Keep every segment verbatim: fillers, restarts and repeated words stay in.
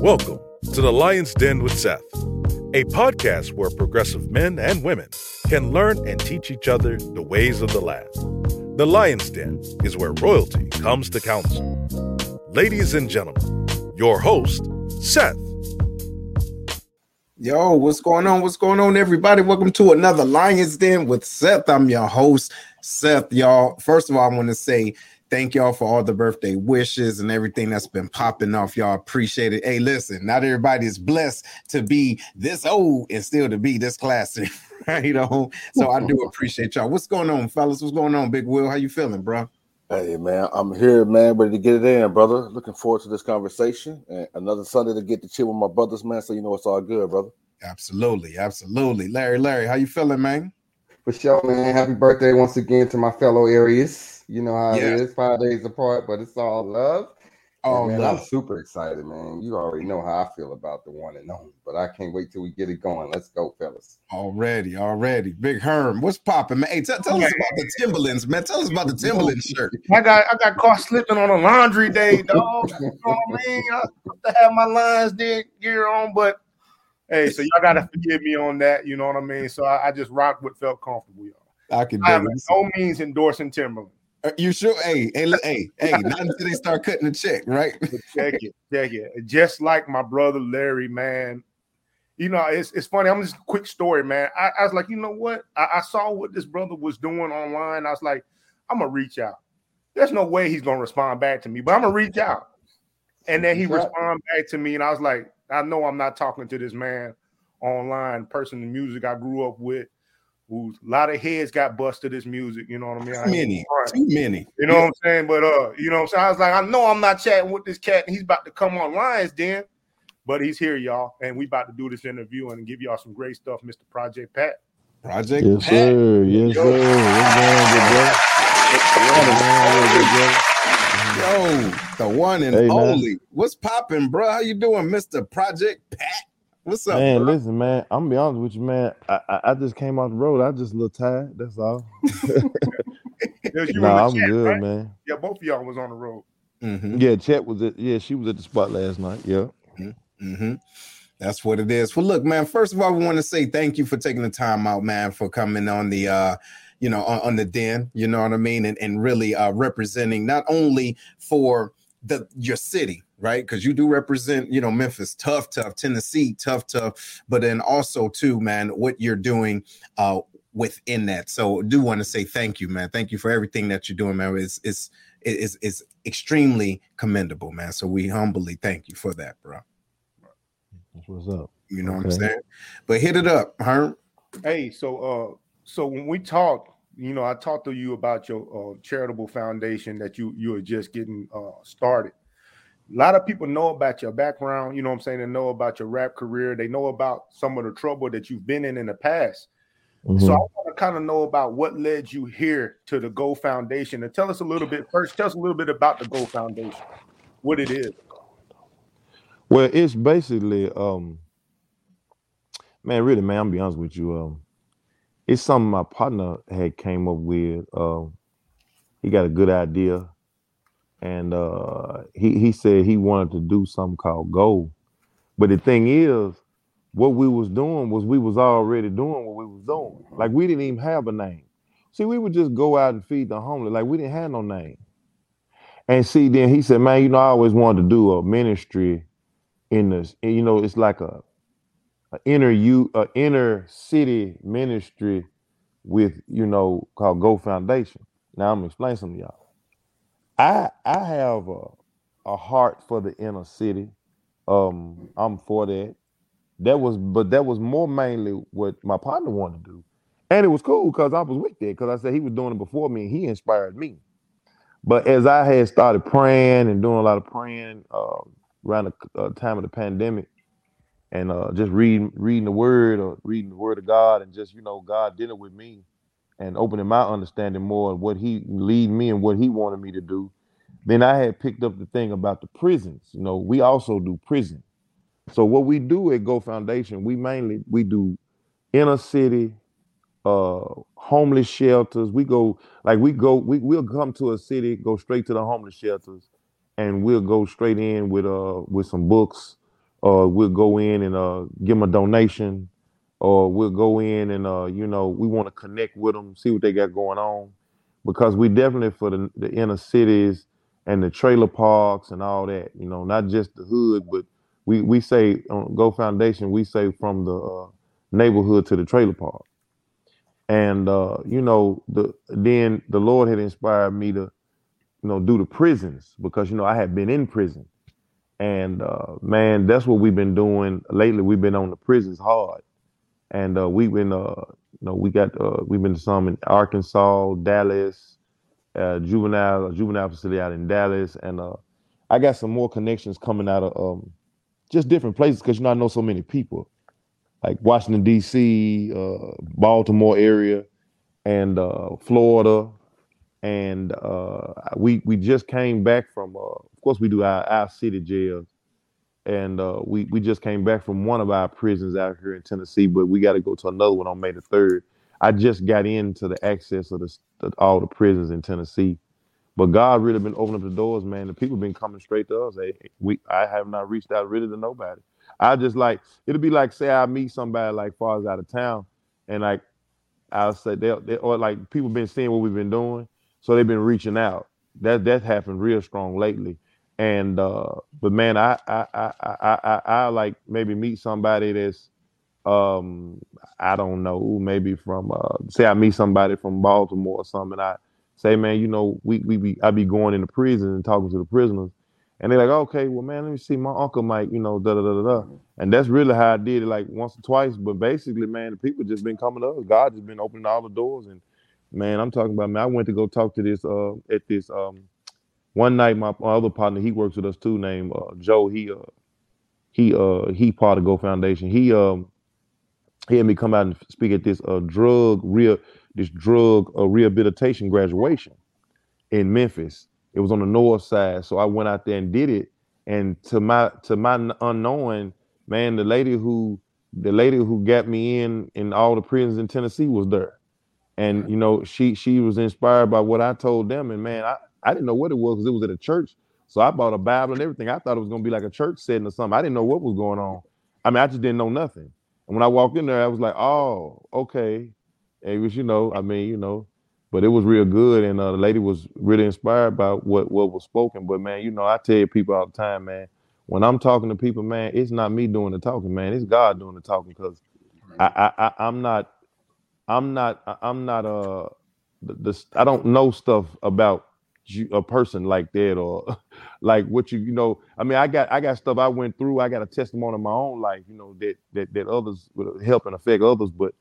Welcome to the Lions Den with Seth, a podcast where progressive men and women can learn and teach each other the ways of the land. The Lions Den is where royalty comes to council. Ladies and gentlemen, your host, Seth. Yo, what's going on? What's going on, everybody? Welcome to another Lions Den with Seth. I'm your host, Seth, y'all. First of all, I want to say thank y'all for all the birthday wishes and everything that's been popping off. Y'all appreciate it. Hey, listen, not everybody is blessed to be this old and still to be this classic, right on? So I do appreciate y'all. What's going on, fellas? What's going on, Big Will? How you feeling, bro? Hey, man, I'm here, man, ready to get it in, brother. Looking forward to this conversation and another Sunday to get to chill with my brothers, man, so you know it's all good, brother. Absolutely, absolutely. Larry, Larry, how you feeling, man? For sure, man. Happy birthday once again to my fellow Aries. You know how yeah. it is, five days apart, but it's all love. Oh, man, love. I'm super excited, man. You already know how I feel about the one and only, but I can't wait till we get it going. Let's go, fellas. Already, already. Big Herm, what's popping, man? Hey, t- tell okay. us about the Timberlands, man. Tell us about the Timberlands shirt. I got I got caught slipping on a laundry day, dog. You know what I mean? I have to have my Lions Den gear on, but hey, so y'all got to forgive me on that. You know what I mean? So I, I just rocked what felt comfortable, y'all. I can I am by no means endorsing Timberland. You sure? Hey, hey, hey, hey, not until they start cutting the check, right? Check it, check it. Just like my brother Larry, man. You know, it's it's funny. I'm just a quick story, man. I, I was like, you know what? I, I saw what this brother was doing online. I was like, I'm going to reach out. There's no way he's going to respond back to me, but I'm going to reach out. And then he yeah. responded back to me, and I was like, I know I'm not talking to this man online, person in music I grew up with. Who's a lot of heads got busted this music, you know what I mean? Too many, too many. You know yeah. what I'm saying? But uh, you know what I'm saying? I was like, I know I'm not chatting with this cat, and he's about to come on Lions Den, but he's here, y'all, and we about to do this interview and give y'all some great stuff, Mister Project Pat. Project yes, Pat. Sir. Yes, yo. sir. Yes, yo, the one and hey, only. Man. What's popping, bro? How you doing, Mister Project Pat? What's up, man? Bro? Listen, man. I'm gonna be honest with you, man. I, I, I just came off the road. I just a little tired. That's all. nah, I'm chat, good, right? man. Yeah, both of y'all was on the road. Mm-hmm. Yeah, Chet was at, yeah, she was at the spot last night. Yeah. Mm-hmm. That's what it is. Well, look, man. First of all, we want to say thank you for taking the time out, man, for coming on the, uh, you know, on, on the Den. You know what I mean, and and really uh, representing not only for the your city. Right, because you do represent, you know, Memphis, tough, tough, Tennessee, tough, tough, but then also too, man, what you're doing uh, within that. So, I do want to say thank you, man. Thank you for everything that you're doing, man. It's it's it's it's extremely commendable, man. So we humbly thank you for that, bro. That's what's up? You know okay. what I'm saying? But hit it up, Herm. Hey, so uh, so when we talk, you know, I talked to you about your uh, charitable foundation that you you are just getting uh, started. A lot of people know about your background, you know what I'm saying? They know about your rap career. They know about some of the trouble that you've been in in the past. Mm-hmm. So I want to kind of know about what led you here to the Go Foundation. And tell us a little bit first, tell us a little bit about the Go Foundation, what it is. Well, it's basically, um, man, really, man, I'm be honest with you. Um, it's something my partner had came up with. Um, he got a good idea. And uh, he, he said he wanted to do something called Go. But the thing is, what we was doing was we was already doing what we was doing. Like, we didn't even have a name. See, we would just go out and feed the homeless. Like, we didn't have no name. And see, then he said, man, you know, I always wanted to do a ministry in this. You know, it's like a, a inner you, a inner city ministry with, you know, called Go Foundation. Now, I'm going to explain something to y'all. I I have a, a heart for the inner city. Um, I'm for that. That was, but that was more mainly what my partner wanted to do, and it was cool because I was with that. Because I said he was doing it before me, and he inspired me. But as I had started praying and doing a lot of praying uh, around the uh, time of the pandemic, and uh, just reading reading the word or reading the word of God, and just you know God dealing with me. And opening my understanding more of what he lead me and what he wanted me to do. Then I had picked up the thing about the prisons. You know, we also do prison. So what we do at Go Foundation, we mainly, we do inner city, uh, homeless shelters. We go, like we go, we, we'll come to a city, go straight to the homeless shelters, and we'll go straight in with uh with some books or uh, we'll go in and uh, give them a donation, or we'll go in and, uh, you know, we want to connect with them, see what they got going on, because we definitely for the, the inner cities and the trailer parks and all that, you know, not just the hood, but we, we say on Go Foundation, we say from the uh, neighborhood to the trailer park. And, uh, you know, the, then the Lord had inspired me to, you know, do the prisons, because, you know, I had been in prison. And, uh, man, that's what we've been doing lately. We've been on the prisons hard. And uh, we've been, uh, you know, we got, uh, we've been to some in Arkansas, Dallas, uh, juvenile, a juvenile facility out in Dallas. And uh, I got some more connections coming out of um, just different places, because, you know, I know so many people. Like Washington, D C, uh, Baltimore area, and uh, Florida. And uh, we we just came back from, uh, of course, we do our, our city jails. And uh, we, we just came back from one of our prisons out here in Tennessee, but we got to go to another one on May the third. I just got into the access of the, the, all the prisons in Tennessee. But God really been opening up the doors, man. The people been coming straight to us. They, we I have not reached out really to nobody. I just like, it'll be like, say I meet somebody like far as out of town, and like I'll say, they'll, they or like people been seeing what we've been doing, so they've been reaching out. That that's happened real strong lately. And uh, but man, I I, I I I I like maybe meet somebody that's um I don't know, maybe from uh, say I meet somebody from Baltimore or something, and I say, man, you know, we we be I be going into prison and talking to the prisoners. And they're like, okay, well, man, let me see. My uncle Mike, you know, da da da da. And that's really how I did it, like once or twice. But basically, man, the people just been coming up. God just been opening all the doors. And man, I'm talking about, man, I went to go talk to this uh, at this um, one night. My other partner, he works with us too, named uh, Joe. He uh, he uh, he part of Go Foundation. He um, he had me come out and speak at this uh, drug real this drug uh, rehabilitation graduation in Memphis. It was on the north side, so I went out there and did it. And to my to my unknowing, man, the lady who the lady who got me in in all the prisons in Tennessee was there, and you know she she was inspired by what I told them. And man, I, I didn't know what it was, because it was at a church, so I bought a Bible and everything. I thought it was gonna be like a church setting or something. I didn't know what was going on. I mean, I just didn't know nothing. And when I walked in there, I was like, oh, okay. It was, you know, I mean, you know. But it was real good, and uh, the lady was really inspired by what, what was spoken. But, man, you know, I tell people all the time, man, when I'm talking to people, man, it's not me doing the talking, man. It's God doing the talking, because I, I, I, I'm not, I'm not, I'm not, uh, the, the, I don't know stuff about you, a person like that, or like what you, you know, I mean, I got, I got stuff I went through. I got a testimony of my own life, you know, that, that, that others would help and affect others. But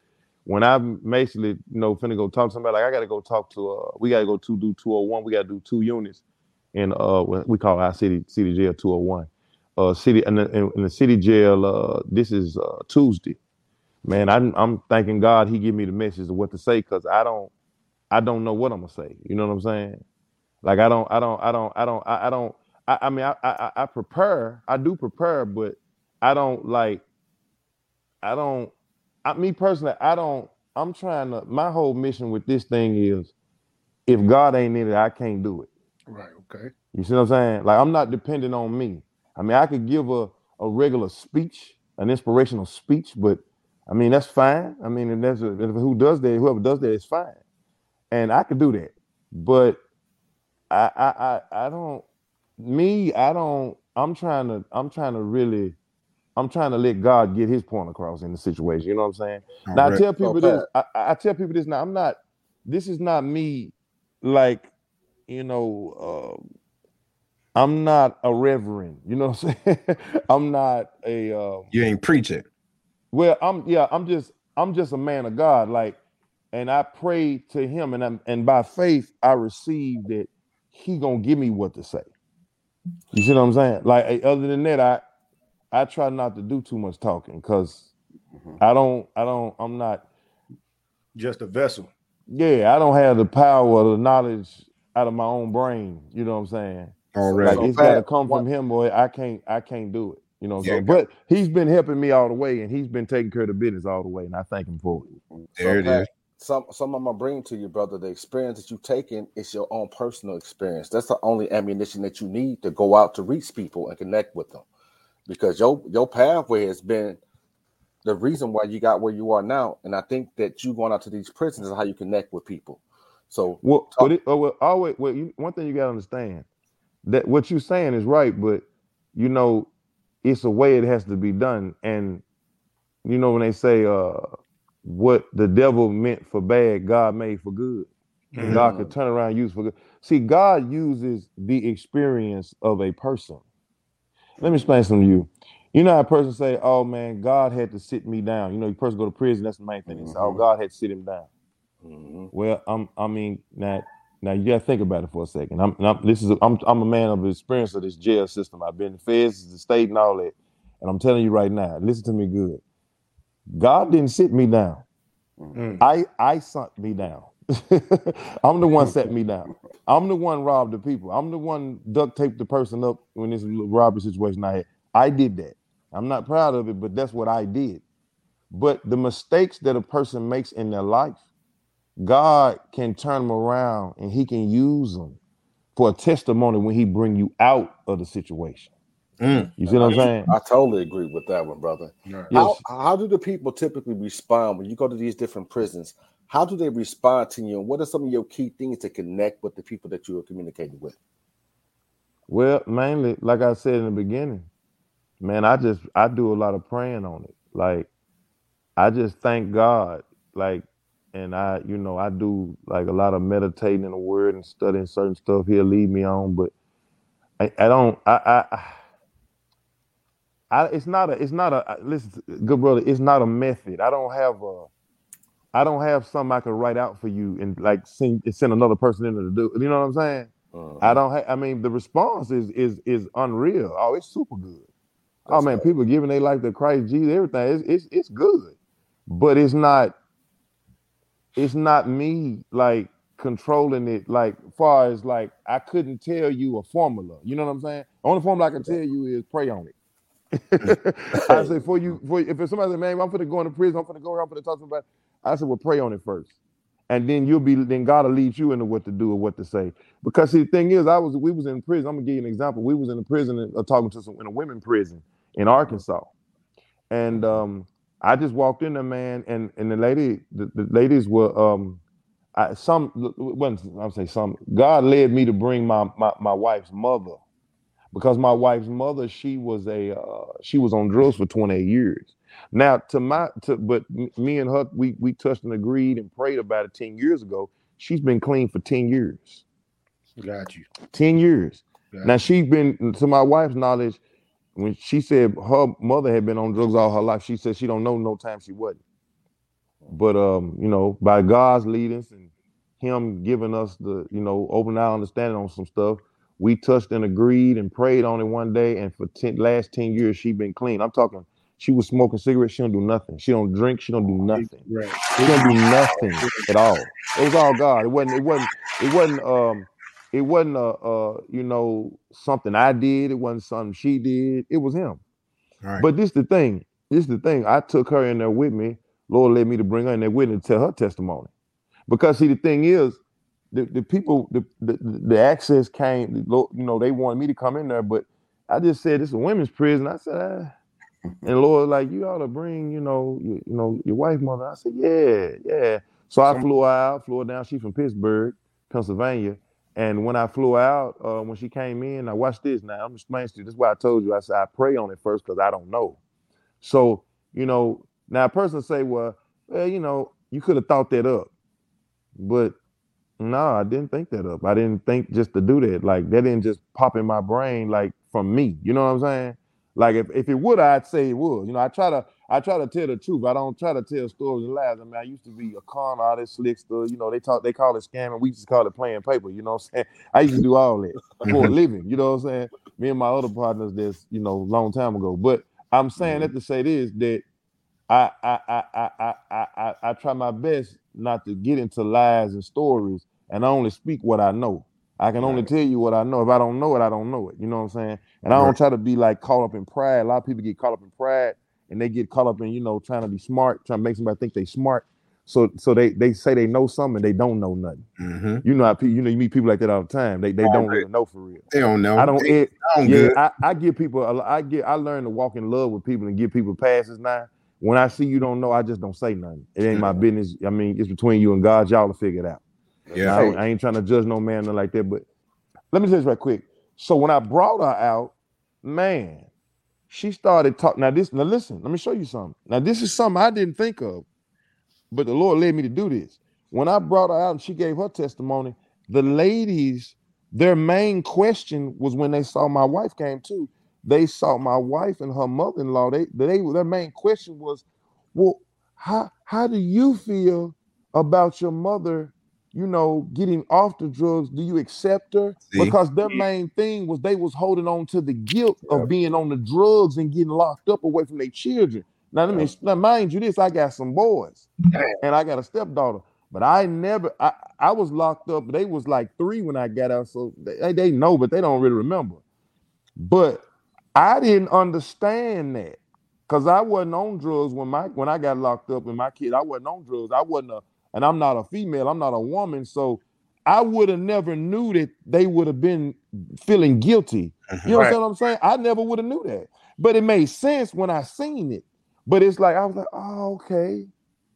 when I'm basically, you know, finna go talk to somebody, like I gotta go talk to, uh, we gotta go to do two oh one, we gotta do two units, and uh, we call our city city jail two oh one, uh, city and in, in the city jail. Uh, this is uh, Tuesday, man. I'm I'm thanking God he give me the message of what to say, cause I don't, I don't know what I'm gonna say. You know what I'm saying? Like I don't, I don't, I don't, I don't, I, I don't. I, I mean, I, I I prepare, I do prepare, but I don't like, I don't. I, me personally, I don't, I'm trying to, my whole mission with this thing is, if God ain't in it, I can't do it. Right, okay. You see what I'm saying? Like, I'm not dependent on me. I mean, I could give a, a regular speech, an inspirational speech, but I mean, that's fine. I mean, if that's a, if who does that, whoever does that is fine. And I could do that. But I, I, I, I don't, me, I don't, I'm trying to, I'm trying to really, I'm trying to let God get his point across in the situation. You know what I'm saying? All now right. I tell people so this, I, I tell people this now, I'm not, this is not me like, you know, uh, I'm not a reverend, you know what I'm saying? I'm not a, uh, you ain't preaching. Well, I'm, yeah, I'm just, I'm just a man of God. Like, and I pray to him, and I'm, and by faith, I receive that he gonna give me what to say. You see what I'm saying? Like, other than that, I, I try not to do too much talking, because mm-hmm. I don't, I don't, I'm not just a vessel. Yeah, I don't have the power or the knowledge out of my own brain. You know what I'm saying? All right. Like, so it's got to come from him, boy. I can't, I can't do it. You know what I'm yeah, saying? But he's been helping me all the way, and he's been taking care of the business all the way, and I thank him for it. There so, it is. Some, some I'm gonna bring to you, brother. The experience that you've taken is your own personal experience. That's the only ammunition that you need to go out to reach people and connect with them. because your your pathway has been the reason why you got where you are now. And I think that you going out to these prisons is how you connect with people. So well, talk- it, oh, well, always, well you, one thing you got to understand that what you're saying is right, but you know, it's a way it has to be done. And you know, when they say uh, what the devil meant for bad, God made for good. Mm-hmm. God could turn around and use for good. See, God uses the experience of a person. Let me explain something to you. You know how a person say, oh, man, God had to sit me down. You know, a person go to prison, that's the main thing. It's, mm-hmm. oh, God had to sit him down. Mm-hmm. Well, I'm, I mean, now, now you got to think about it for a second. I'm, I'm this is a, I'm, I'm a man of experience of this jail system. I've been in the feds, the state, and all that. And I'm telling you right now, listen to me good. God didn't sit me down. Mm-hmm. I, I sunk me down. I'm the one set me down. I'm the one robbed the people. I'm the one duct taped the person up when this robbery situation I had. I did that. I'm not proud of it, but that's what I did. But the mistakes that a person makes in their life, God can turn them around and he can use them for a testimony when he bring you out of the situation. Mm. You see what I'm saying? I totally agree with that one, brother. Yes. How, how do the people typically respond when you go to these different prisons? How do they respond to you? And what are some of your key things to connect with the people that you are communicating with? Well, mainly, like I said in the beginning, man, I just, I do a lot of praying on it. Like, I just thank God. Like, and I, you know, I do like a lot of meditating in the word and studying certain stuff he'll lead me on, but I, I don't, I, I, I, it's not a, it's not a, listen, good brother, it's not a method. I don't have a, I don't have something I can write out for you and like send, send another person in to do. You know what I'm saying? Uh, I don't. Ha- I mean, the response is is is unreal. Oh, it's super good. Oh man, right. People giving their life to Christ Jesus, everything. It's, it's it's good, but it's not. It's not me like controlling it. Like far as like I couldn't tell you a formula. You know what I'm saying? The only formula I can tell you is pray on it. I say for you, for if somebody says, man, I'm gonna go into prison, I'm gonna go here, I'm gonna talk to somebody. I said, well, pray on it first. And then you'll be, then God will lead you into what to do or what to say. Because see, the thing is, I was, we was in prison. I'm gonna give you an example. We was in a prison, uh, talking to some, in a women prison in Arkansas. And um, I just walked in there, man. And, and the lady, the, the ladies were, um, I, some, well, I'll say some, God led me to bring my, my, my wife's mother because my wife's mother, she was a, uh, she was on drugs for twenty-eight years. Now, to my, to, but me and her, we we touched and agreed and prayed about it ten years ago. She's been clean for ten years. Got you. ten years. Got now, she's been, to my wife's knowledge, when she said her mother had been on drugs all her life, she said she don't know no time she wasn't. But, um, you know, by God's leadings and him giving us the, you know, open our understanding on some stuff, we touched and agreed and prayed on it one day. And for ten, last ten years, she's been clean. I'm talking. She was smoking cigarettes. She don't do nothing. She don't drink. She don't do nothing. Right. She don't do nothing at all. It was all God. It wasn't. It wasn't. It wasn't. Um. It wasn't. Uh. uh you know, something I did. It wasn't something she did. It was him. Right. But this is the thing. This is the thing. I took her in there with me. Lord led me to bring her in there with me to tell her testimony. Because see, the thing is, the, the people, the, the the access came. You know, they wanted me to come in there, but I just said it's a women's prison. I said. I, And Lord, like, you ought to bring, you know, you, you know, your wife, mother. I said, yeah, yeah. So I flew her out, flew her down. She's from Pittsburgh, Pennsylvania. And when I flew her out, uh, when she came in, I watched this now. I'm explaining to you. This is why I told you. I said, I pray on it first because I don't know. So, you know, now a person say, well, well you know, you could have thought that up. But no, I didn't think that up. I didn't think just to do that. Like, that didn't just pop in my brain, like, from me. You know what I'm saying? Like if, if it would, I'd say it would. You know, I try to I try to tell the truth. I don't try to tell stories and lies. I mean, I used to be a con artist, slickster. You know, they talk they call it scamming. We used to call it playing paper. You know what I'm saying? I used to do all that for a living. You know what I'm saying? Me and my other partners, that's you know, long time ago. But I'm saying that to say this that I I I I I I, I try my best not to get into lies and stories, and I only speak what I know. I can only tell you what I know. If I don't know it, I don't know it. You know what I'm saying? And I don't try to be like caught up in pride. A lot of people get caught up in pride and they get caught up in, you know, trying to be smart, trying to make somebody think they smart. So so they, they say they know something and they don't know nothing. Mm-hmm. You know how you know you meet people like that all the time. They they all don't right. really know for real. They don't know. I don't. They, it, don't yeah, I, I give people. I get. I learn to walk in love with people and give people passes now. When I see you don't know, I just don't say nothing. It ain't mm-hmm. my business. I mean, it's between you and God. Y'all to figure it out. Yeah. I, I ain't trying to judge no man nothing like that. But let me say this right quick. So when I brought her out, man, she started talking. Now this. Now listen. Let me show you something. Now this is something I didn't think of. But the Lord led me to do this. When I brought her out and she gave her testimony, the ladies, their main question was when they saw my wife came too. They saw my wife and her mother-in-law. They, they, their main question was, well, how how do you feel about your mother, you know, getting off the drugs? Do you accept her? See? Because their main thing was they was holding on to the guilt yeah. of being on the drugs and getting locked up away from their children. Now, let me now mind you this, I got some boys and I got a stepdaughter, but I never, I, I was locked up. They was like three when I got out. So they, they know, but they don't really remember. But I didn't understand that because I wasn't on drugs when my, when I got locked up and my kid, I wasn't on drugs. I wasn't a, and I'm not a female, I'm not a woman. So I would have never knew that they would have been feeling guilty. You know right. what I'm saying? I never would have knew that, but it made sense when I seen it. But it's like, I was like, oh, okay.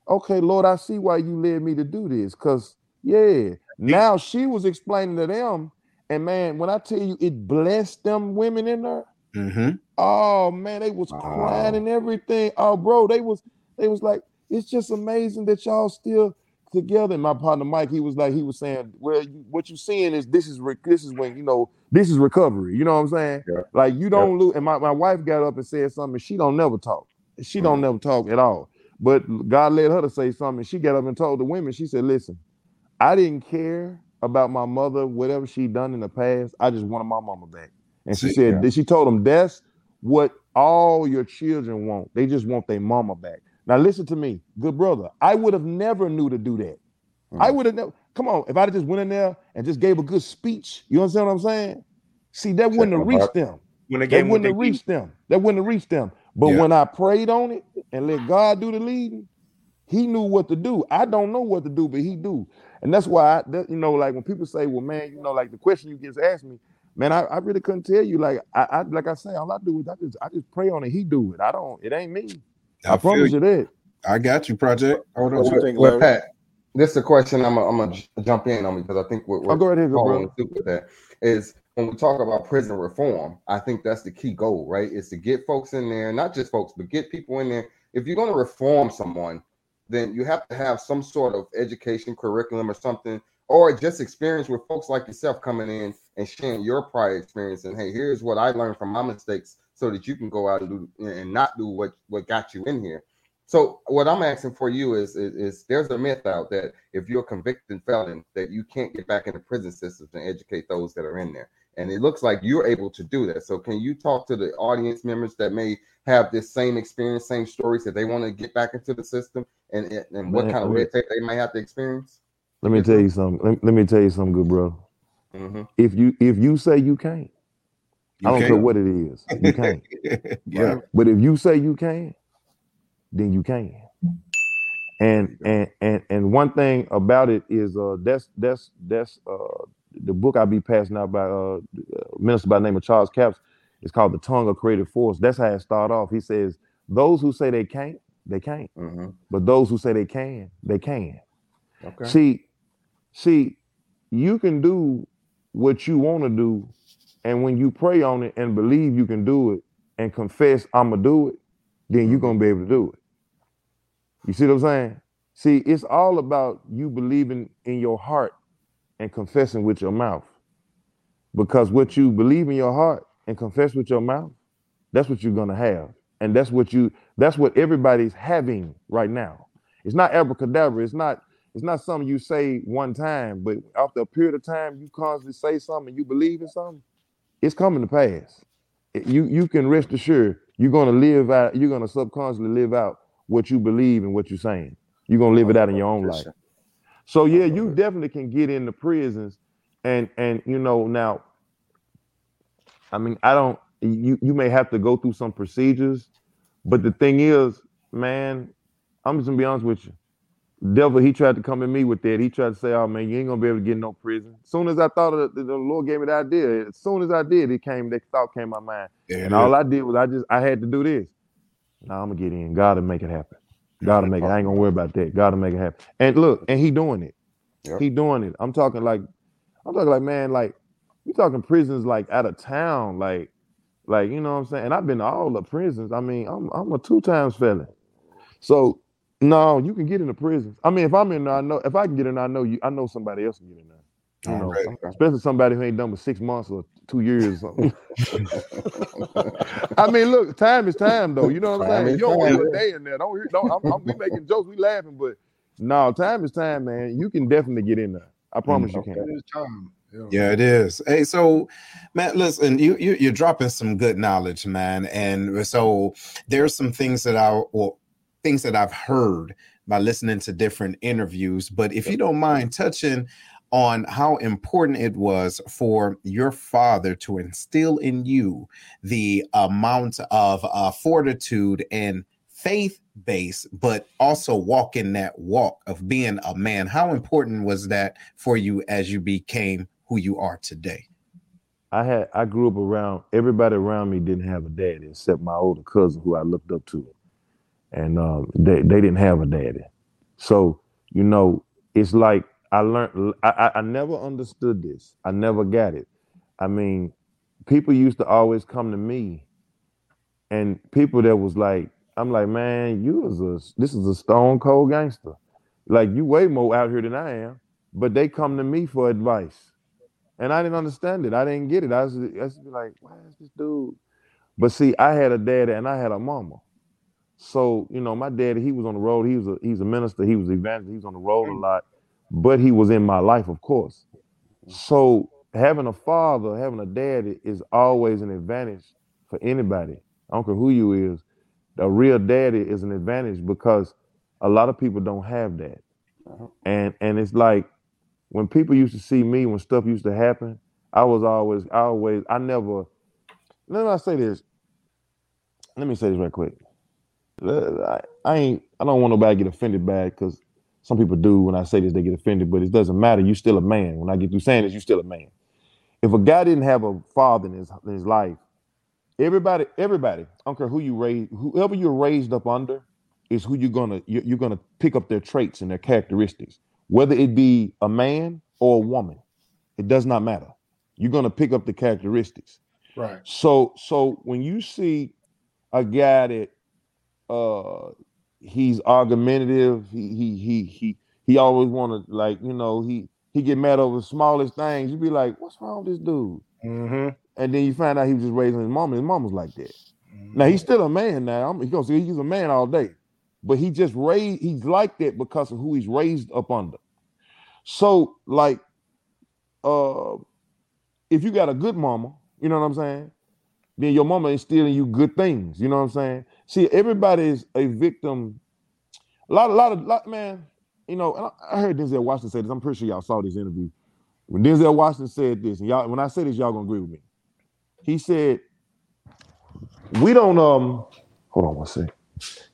Okay, Lord, I see why you led me to do this. Because, yeah, now she was explaining to them. And, man, when I tell you it blessed them women in there, mm-hmm. oh, man, they was oh. crying and everything. Oh, bro, they was they was like, it's just amazing that y'all still together. And my partner, Mike, he was like, he was saying, well, what you seeing is this is re- this is when, you know, this is recovery. You know what I'm saying? Yeah. Like, you don't yeah. lose. And my, my wife got up and said something, and she don't never talk. She don't never talk at all, but God led her to say something. She got up and told the women, she said, listen, I didn't care about my mother, whatever she done in the past. I just wanted my mama back. And she said, yeah. she told them, that's what all your children want. They just want their mama back. Now, listen to me, good brother. I would have never knew to do that. Mm-hmm. I would have never, come on, if I just went in there and just gave a good speech, you understand what I'm saying? See, that wouldn't have reached them. When that wouldn't have reached them. That wouldn't have reached them. But yeah. when I prayed on it and let God do the leading, he knew what to do. I don't know what to do, but he do. And that's why, I, that, you know, like when people say, well, man, you know, like the question you just asked me, man, I, I really couldn't tell you. Like I, I like I say, all I do is I just I just pray on it. He do it. I don't. It ain't me. I, I promise you that. I got you, Project. Hold on. What you think, Larry? Pat, this is a question I'm going to jump in on because I think what we're going to do with that is when we talk about prison reform, I think that's the key goal, right? Is to get folks in there, not just folks, but get people in there. If you're going to reform someone, then you have to have some sort of education curriculum or something, or just experience with folks like yourself coming in and sharing your prior experience. And, hey, here's what I learned from my mistakes so that you can go out and do and not do what, what got you in here. So what I'm asking for you is, is, is there's a myth out that if you're a convicted felon, that you can't get back in the prison system and educate those that are in there. And it looks like you're able to do that. So can you talk to the audience members that may have this same experience, same stories that they want to get back into the system and, and, and what Man, kind of red tape they might have to experience? Let me tell you something. Let, let me tell you something, good bro. Mm-hmm. If you if you say you can't, you I don't can't. care what it is, you can't. yeah. Right? But if you say you can, then you can. And and and and one thing about it is uh that's that's that's uh the book I'll be passing out by uh, a minister by the name of Charles Capps. It's called The Tongue of Creative Force. That's how it started off. He says, those who say they can't, they can't. Mm-hmm. But those who say they can, they can. Okay. See, see, you can do what you want to do. And when you pray on it and believe you can do it and confess I'm going to do it, then you're going to be able to do it. You see what I'm saying? See, it's all about you believing in your heart and confessing with your mouth. Because what you believe in your heart and confess with your mouth, that's what you're going to have. And that's what you, that's what everybody's having right now. It's not abracadabra. It's not, it's not something you say one time, but after a period of time, you constantly say something and you believe in something, it's coming to pass. You, you can rest assured you're going to live out, you're going to subconsciously live out what you believe and what you're saying. You're going to live it out in your own life. So yeah, you definitely can get into prisons, and and you know now. I mean, I don't. You you may have to go through some procedures, but the thing is, man, I'm just gonna be honest with you. devil, he tried to come at me with that. He tried to say, oh, man, you ain't going to be able to get in no prison. As soon as I thought of it, the Lord gave me the idea. As soon as I did, it came, that thought came to my mind. Yeah, and man. All I did was I just, I had to do this. Now I'm going to get in. God will make it happen. God will make it. I ain't going to worry about that. God will make it happen. And look, and he doing it. Yep. He doing it. I'm talking like, I'm talking like, man, like, we talking prisons like out of town. Like, like, you know what I'm saying? And I've been to all the prisons. I mean, I'm I'm a two times felon. So, no, you can get into prison. I mean, if I'm in there, I know if I can get in there, I know you. I know somebody else can get in there. You know, right. Especially somebody who ain't done but six months or two years or something. I mean, look, time is time, though. You know what I'm saying? You don't want a day in there. Don't hear. Don't. I'm, I'm, we making jokes. We laughing, but no, time is time, man. You can definitely get in there. I promise mm, you okay. can. It is time. Yeah. yeah, it is. Hey, so, man, listen, you, you you're dropping some good knowledge, man, and so there's some things that I will. Things that I've heard by listening to different interviews, but if you don't mind touching on how important it was for your father to instill in you the amount of uh, fortitude and faith-based, but also walking that walk of being a man. How important was that for you as you became who you are today? I had, I grew up around, everybody around me didn't have a dad except my older cousin who I looked up to. And uh, they, they didn't have a daddy. So, you know, it's like I learned, I, I never understood this. I never got it. I mean, people used to always come to me and people that was like, I'm like, man, you is a, this is a stone cold gangster. Like you way more out here than I am, but they come to me for advice. And I didn't understand it. I didn't get it. I was, I was like, why is this dude? But see, I had a daddy and I had a mama. So, you know, my daddy, he was on the road. He was a, he's a minister. He was an evangelist. He was on the road a lot, but he was in my life, of course. So having a father, having a daddy is always an advantage for anybody. I don't care who you is. A real daddy is an advantage because a lot of people don't have that. And and it's like when people used to see me, when stuff used to happen, I was always, I always, I never, let me say this. Let me say this right quick. I, I ain't. I don't want nobody to get offended by it because some people do. When I say this, they get offended, but it doesn't matter. You still a man. When I get through saying this, you still a man. If a guy didn't have a father in his in his life, everybody, everybody, I don't care who you raise, whoever you're raised up under, is who you're gonna you're, you're gonna pick up their traits and their characteristics, whether it be a man or a woman. It does not matter. You're gonna pick up the characteristics. Right. So so when you see a guy that Uh, he's argumentative. He he he he he always wanna, like, you know, he he get mad over the smallest things. You be like, what's wrong with this dude? Mm-hmm. And then you find out he was just raising his mom. His mom was like that. Mm-hmm. Now he's still a man. Now he's gonna see he's a man all day, but he just raised. He's like that because of who he's raised up under. So like, uh, if you got a good mama, you know what I'm saying, then your mama instilling you good things. You know what I'm saying? See, everybody is a victim. A lot, a lot of, lot, man, you know, and I, I heard Denzel Washington say this. I'm pretty sure y'all saw this interview. When Denzel Washington said this, and y'all, when I say this, y'all gonna agree with me. He said, we don't, um, hold on one second.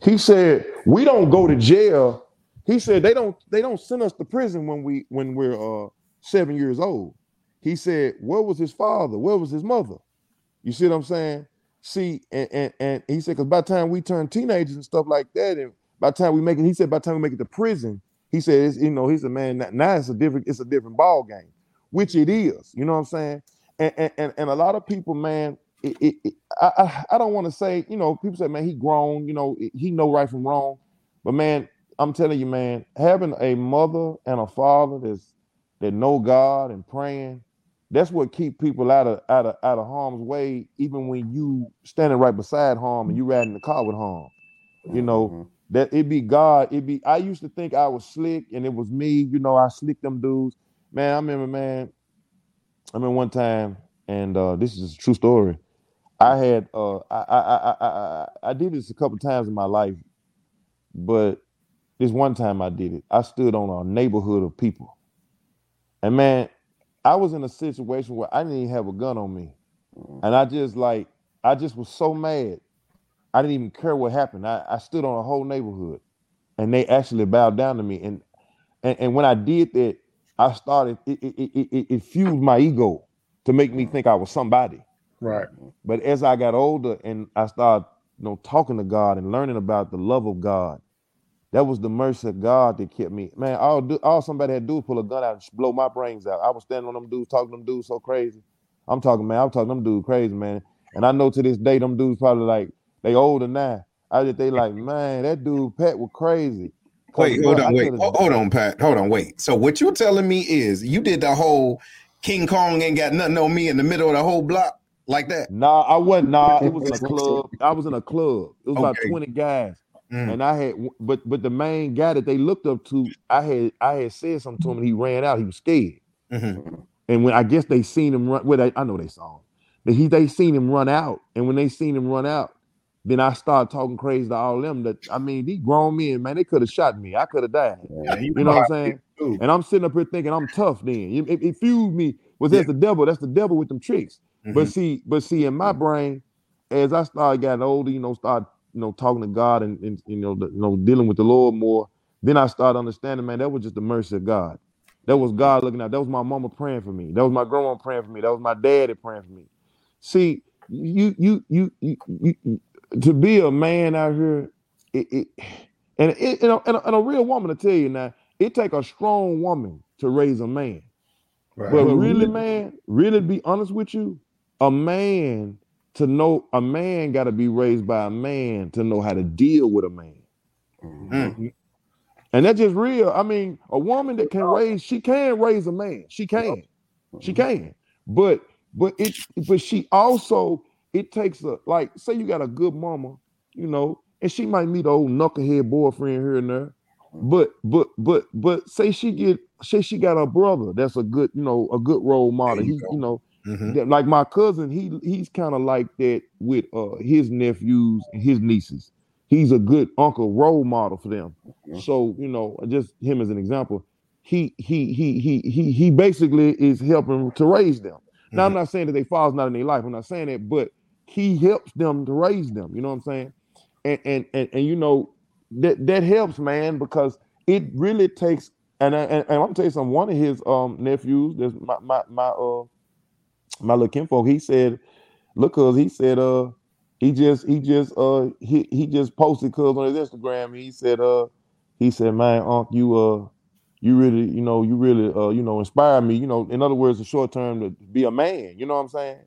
He said, we don't go to jail. He said, they don't, they don't send us to prison when, we, when we're uh, seven years old. He said, where was his father? Where was his mother? You see what I'm saying? See, and and, and he said, because by the time we turn teenagers and stuff like that, and by the time we make it, he said, by the time we make it to prison, he said, it's, you know, he's a man. Now it's a different, it's a different ball game, which it is. You know what I'm saying? And and and a lot of people, man, it, it, it, I I don't want to say, you know, people say, man, he grown, you know, he know right from wrong, but man, I'm telling you, man, having a mother and a father that's that know God and praying. That's what keep people out of out of out of harm's way, even when you standing right beside harm and you riding the car with harm. You know, mm-hmm. that it be God, it be I used to think I was slick and it was me, you know, I slicked them dudes. Man, I remember, man, I remember one time, and uh, this is a true story. I had uh I I I I, I, I did this a couple times in my life, but this one time I did it. I stood on a neighborhood of people. And man, I was in a situation where I didn't even have a gun on me. And I just like, I just was so mad. I didn't even care what happened. I, I stood on a whole neighborhood. and they actually bowed down to me. And and, and when I did that, I started, it, it, it, it, it fueled my ego to make me think I was somebody. Right. But as I got older and I started, you know, talking to God and learning about the love of God, that was the mercy of God that kept me. Man, all do, all somebody had to do was pull a gun out and blow my brains out. I was standing on them dudes, talking to them dudes so crazy. I'm talking, man, I'm talking to them dudes crazy, man. And I know to this day, them dudes probably like, they older now. I just, they like, man, that dude Pat was crazy. Wait, hold on, wait, hold on, Pat, hold on, wait. So what you're telling me is you did the whole King Kong ain't got nothing on me in the middle of the whole block like that? Nah, I wasn't. Nah, it was in a club. I was in a club. It was okay. About twenty guys, mm. and I had, but but the main guy that they looked up to, I had I had said something to him, and he ran out. He was scared, mm-hmm. and when I guess they seen him run. Well, they, I know they saw him, but he they seen him run out, and when they seen him run out. Then I started talking crazy to all them. That I mean, these grown men, man, they could have shot me. I could have died. Yeah, you know what I'm saying? Too. And I'm sitting up here thinking I'm tough. Then it, it, it fueled me. Was well, that's yeah. the devil? That's the devil with them tricks. Mm-hmm. But see, but see, in my brain, as I started getting older, you know, started you know talking to God and, and you know the, you know dealing with the Lord more. Then I started understanding, man, that was just the mercy of God. That was God looking out. That was my mama praying for me. That was my grandma praying for me. That was my daddy praying for me. See, you, you, you, you. you, you To be a man out here, it, it, and, it, and, a, and, a, and a real woman to tell you now, it take a strong woman to raise a man. Right. But really, man, really be honest with you, a man to know, a man got to be raised by a man to know how to deal with a man. Mm-hmm. And that's just real. I mean, a woman that can raise, she can raise a man. She can. Mm-hmm. She can. But, but, it, but she also... It takes a, like, say you got a good mama, you know, and she might meet an old knucklehead boyfriend here and there, but, but, but, but say she get, say she got a brother that's a good, you know, a good role model. You, he, you know, mm-hmm. that, like my cousin, he he's kind of like that with uh, his nephews and his nieces. He's a good uncle role model for them. Mm-hmm. So, you know, just him as an example, he, he, he, he, he, he basically is helping to raise them. Now, mm-hmm. I'm not saying that they falls not in their life. I'm not saying that, but he helps them to raise them. You know what I'm saying? And, and, and, and you know, that, that helps, man, because it really takes, and, I, and, and I'm gonna tell you something, one of his um, nephews, there's my, my, my, uh, my little kinfolk, he said, look, cuz he said, uh, he just, he just, uh, he, he just posted cuz on his Instagram. He said, uh, he said, man, Unc, you, uh, you really, you know, you really, uh, you know, inspire me, you know, in other words, the short term to be a man, you know what I'm saying?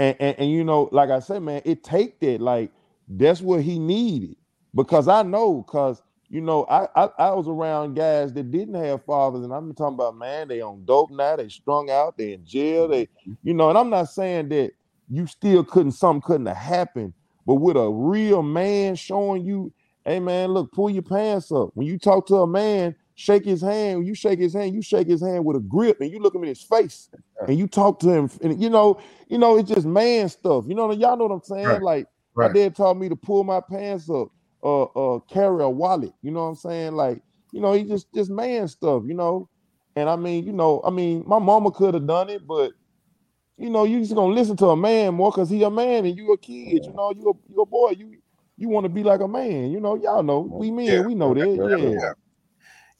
And, and, and, you know, like I said, man, it take that, like, that's what he needed, because I know, because, you know, I, I, I was around guys that didn't have fathers, and I'm talking about, man, they on dope now, they strung out, they in jail, they, you know, and I'm not saying that you still couldn't, something couldn't have happened, but with a real man showing you, hey, man, look, pull your pants up. When you talk to a man, shake his hand, you shake his hand, you shake his hand with a grip, and you look him in his face, and you talk to him, and you know, you know, it's just man stuff. You know, y'all know what I'm saying? Right. Like, right. My dad taught me to pull my pants up, uh, uh, carry a wallet, you know what I'm saying? Like, you know, he just, just man stuff, you know? And I mean, you know, I mean, my mama could have done it, but, you know, you just gonna listen to a man more because he a man and you a kid, you know, you a, you a boy, you you want to be like a man, you know, y'all know, we men, yeah. we know that, yeah. yeah.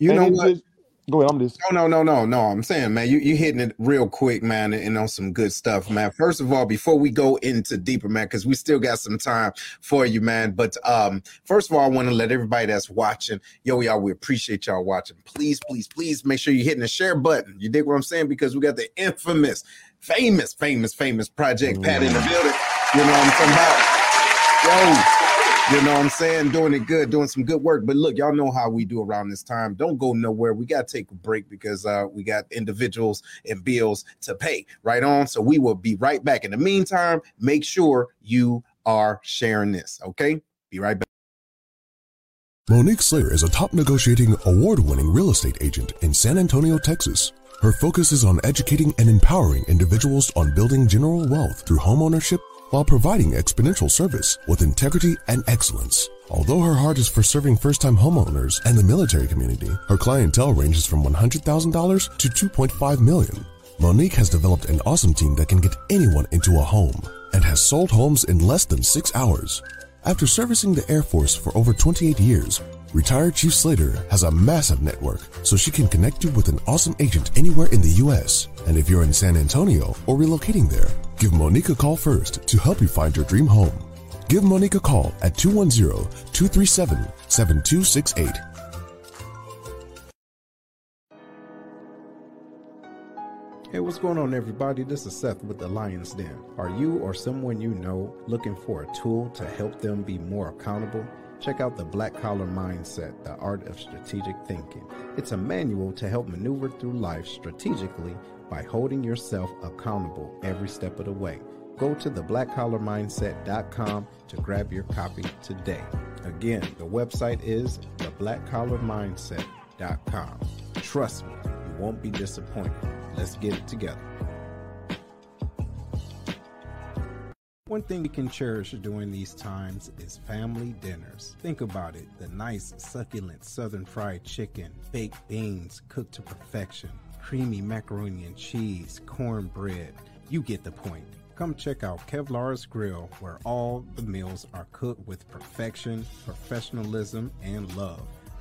You and know what? Just, go ahead. I'm just. No, no, no, no, no. I'm saying, man, you you hitting it real quick, man, and on some good stuff, man. First of all, before we go into deeper, man, because we still got some time for you, man. But um, first of all, I want to let everybody that's watching, yo, y'all, we appreciate y'all watching. Please, please, please make sure you're hitting the share button. You dig what I'm saying? Because we got the infamous, famous, famous, famous Project Pat in the building. You know what I'm talking about? Yo. You know what I'm saying? Doing it good, doing some good work. But look, y'all know how we do around this time. Don't go nowhere. We got to take a break because uh, we got individuals and bills to pay. Right on. So we will be right back. In the meantime, make sure you are sharing this. Okay? Be right back. Monique Slayer is a top negotiating, award-winning real estate agent in San Antonio, Texas. Her focus is on educating and empowering individuals on building general wealth through homeownership, while providing exponential service with integrity and excellence. Although her heart is for serving first-time homeowners and the military community, her clientele ranges from one hundred thousand dollars to two point five million dollars. Monique has developed an awesome team that can get anyone into a home and has sold homes in less than six hours. After servicing the Air Force for over twenty-eight years, Retired Chief Slater has a massive network, so she can connect you with an awesome agent anywhere in the U S. And if you're in San Antonio or relocating there, give Monique a call first to help you find your dream home. Give Monique a call at two one zero, two three seven, seven two six eight. Hey, what's going on, everybody? This is Seth with the Lions Den. Are you or someone you know looking for a tool to help them be more accountable? Check out The Black Collar Mindset, The Art of Strategic Thinking. It's a manual to help maneuver through life strategically by holding yourself accountable every step of the way. Go to the black collar mindset dot com to grab your copy today. Again, the website is the black collar mindset dot com. Trust me, you won't be disappointed. Let's get it together. One thing you can cherish during these times is family dinners. Think about it. The nice, succulent southern fried chicken, baked beans cooked to perfection, creamy macaroni and cheese, cornbread. You get the point. Come check out Kevlar's Grill, where all the meals are cooked with perfection, professionalism, and love.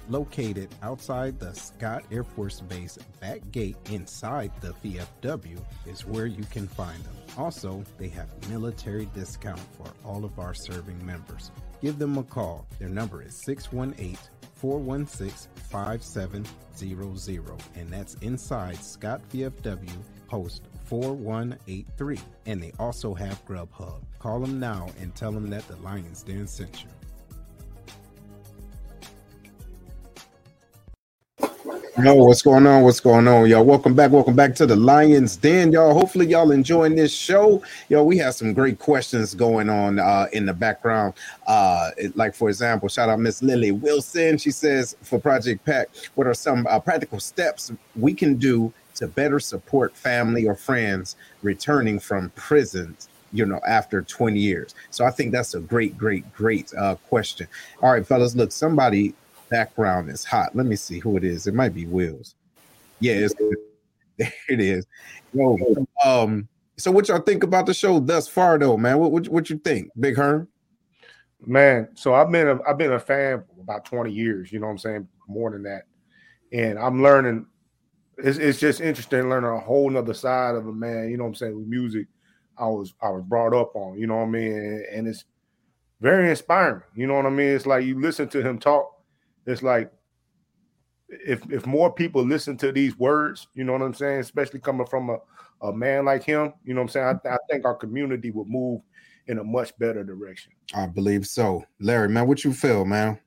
Located outside the Scott Air Force Base back gate inside the V F W is where you can find them. Also, they have military discount for all of our serving members. Give them a call. Their number is six one eight, four one six, five seven zero zero, and that's inside Scott V F W post four one eight three. And they also have Grubhub. Call them now and tell them that the Lions Den sent you. Yo, what's going on? What's going on, y'all? Welcome back. Welcome back to the Lions Den, y'all. Hopefully, y'all enjoying this show. Yo, we have some great questions going on uh, in the background. Uh, it, like, for example, shout out Miss Lily Wilson. She says, for Project Pat, what are some uh, practical steps we can do to better support family or friends returning from prisons, you know, after twenty years? So I think that's a great, great, great uh, question. All right, fellas, look, somebody... background is hot. Let me see who it is. It might be Wills. Yeah, it's, there it is. Yo, um, so what y'all think about the show thus far, though, man? What what, what you think, Big Herm? Man, so I've been a, I've been a fan for about twenty years. You know what I'm saying? More than that, and I'm learning. It's it's just interesting learning a whole nother side of a man. You know what I'm saying? With music, I was I was brought up on. You know what I mean? And, and it's very inspiring. You know what I mean? It's like you listen to him talk. It's like if if more people listen to these words, you know what I'm saying, especially coming from a, a man like him, you know what I'm saying, I, th- I think our community would move in a much better direction. I believe so. Larry, man, what you feel, man?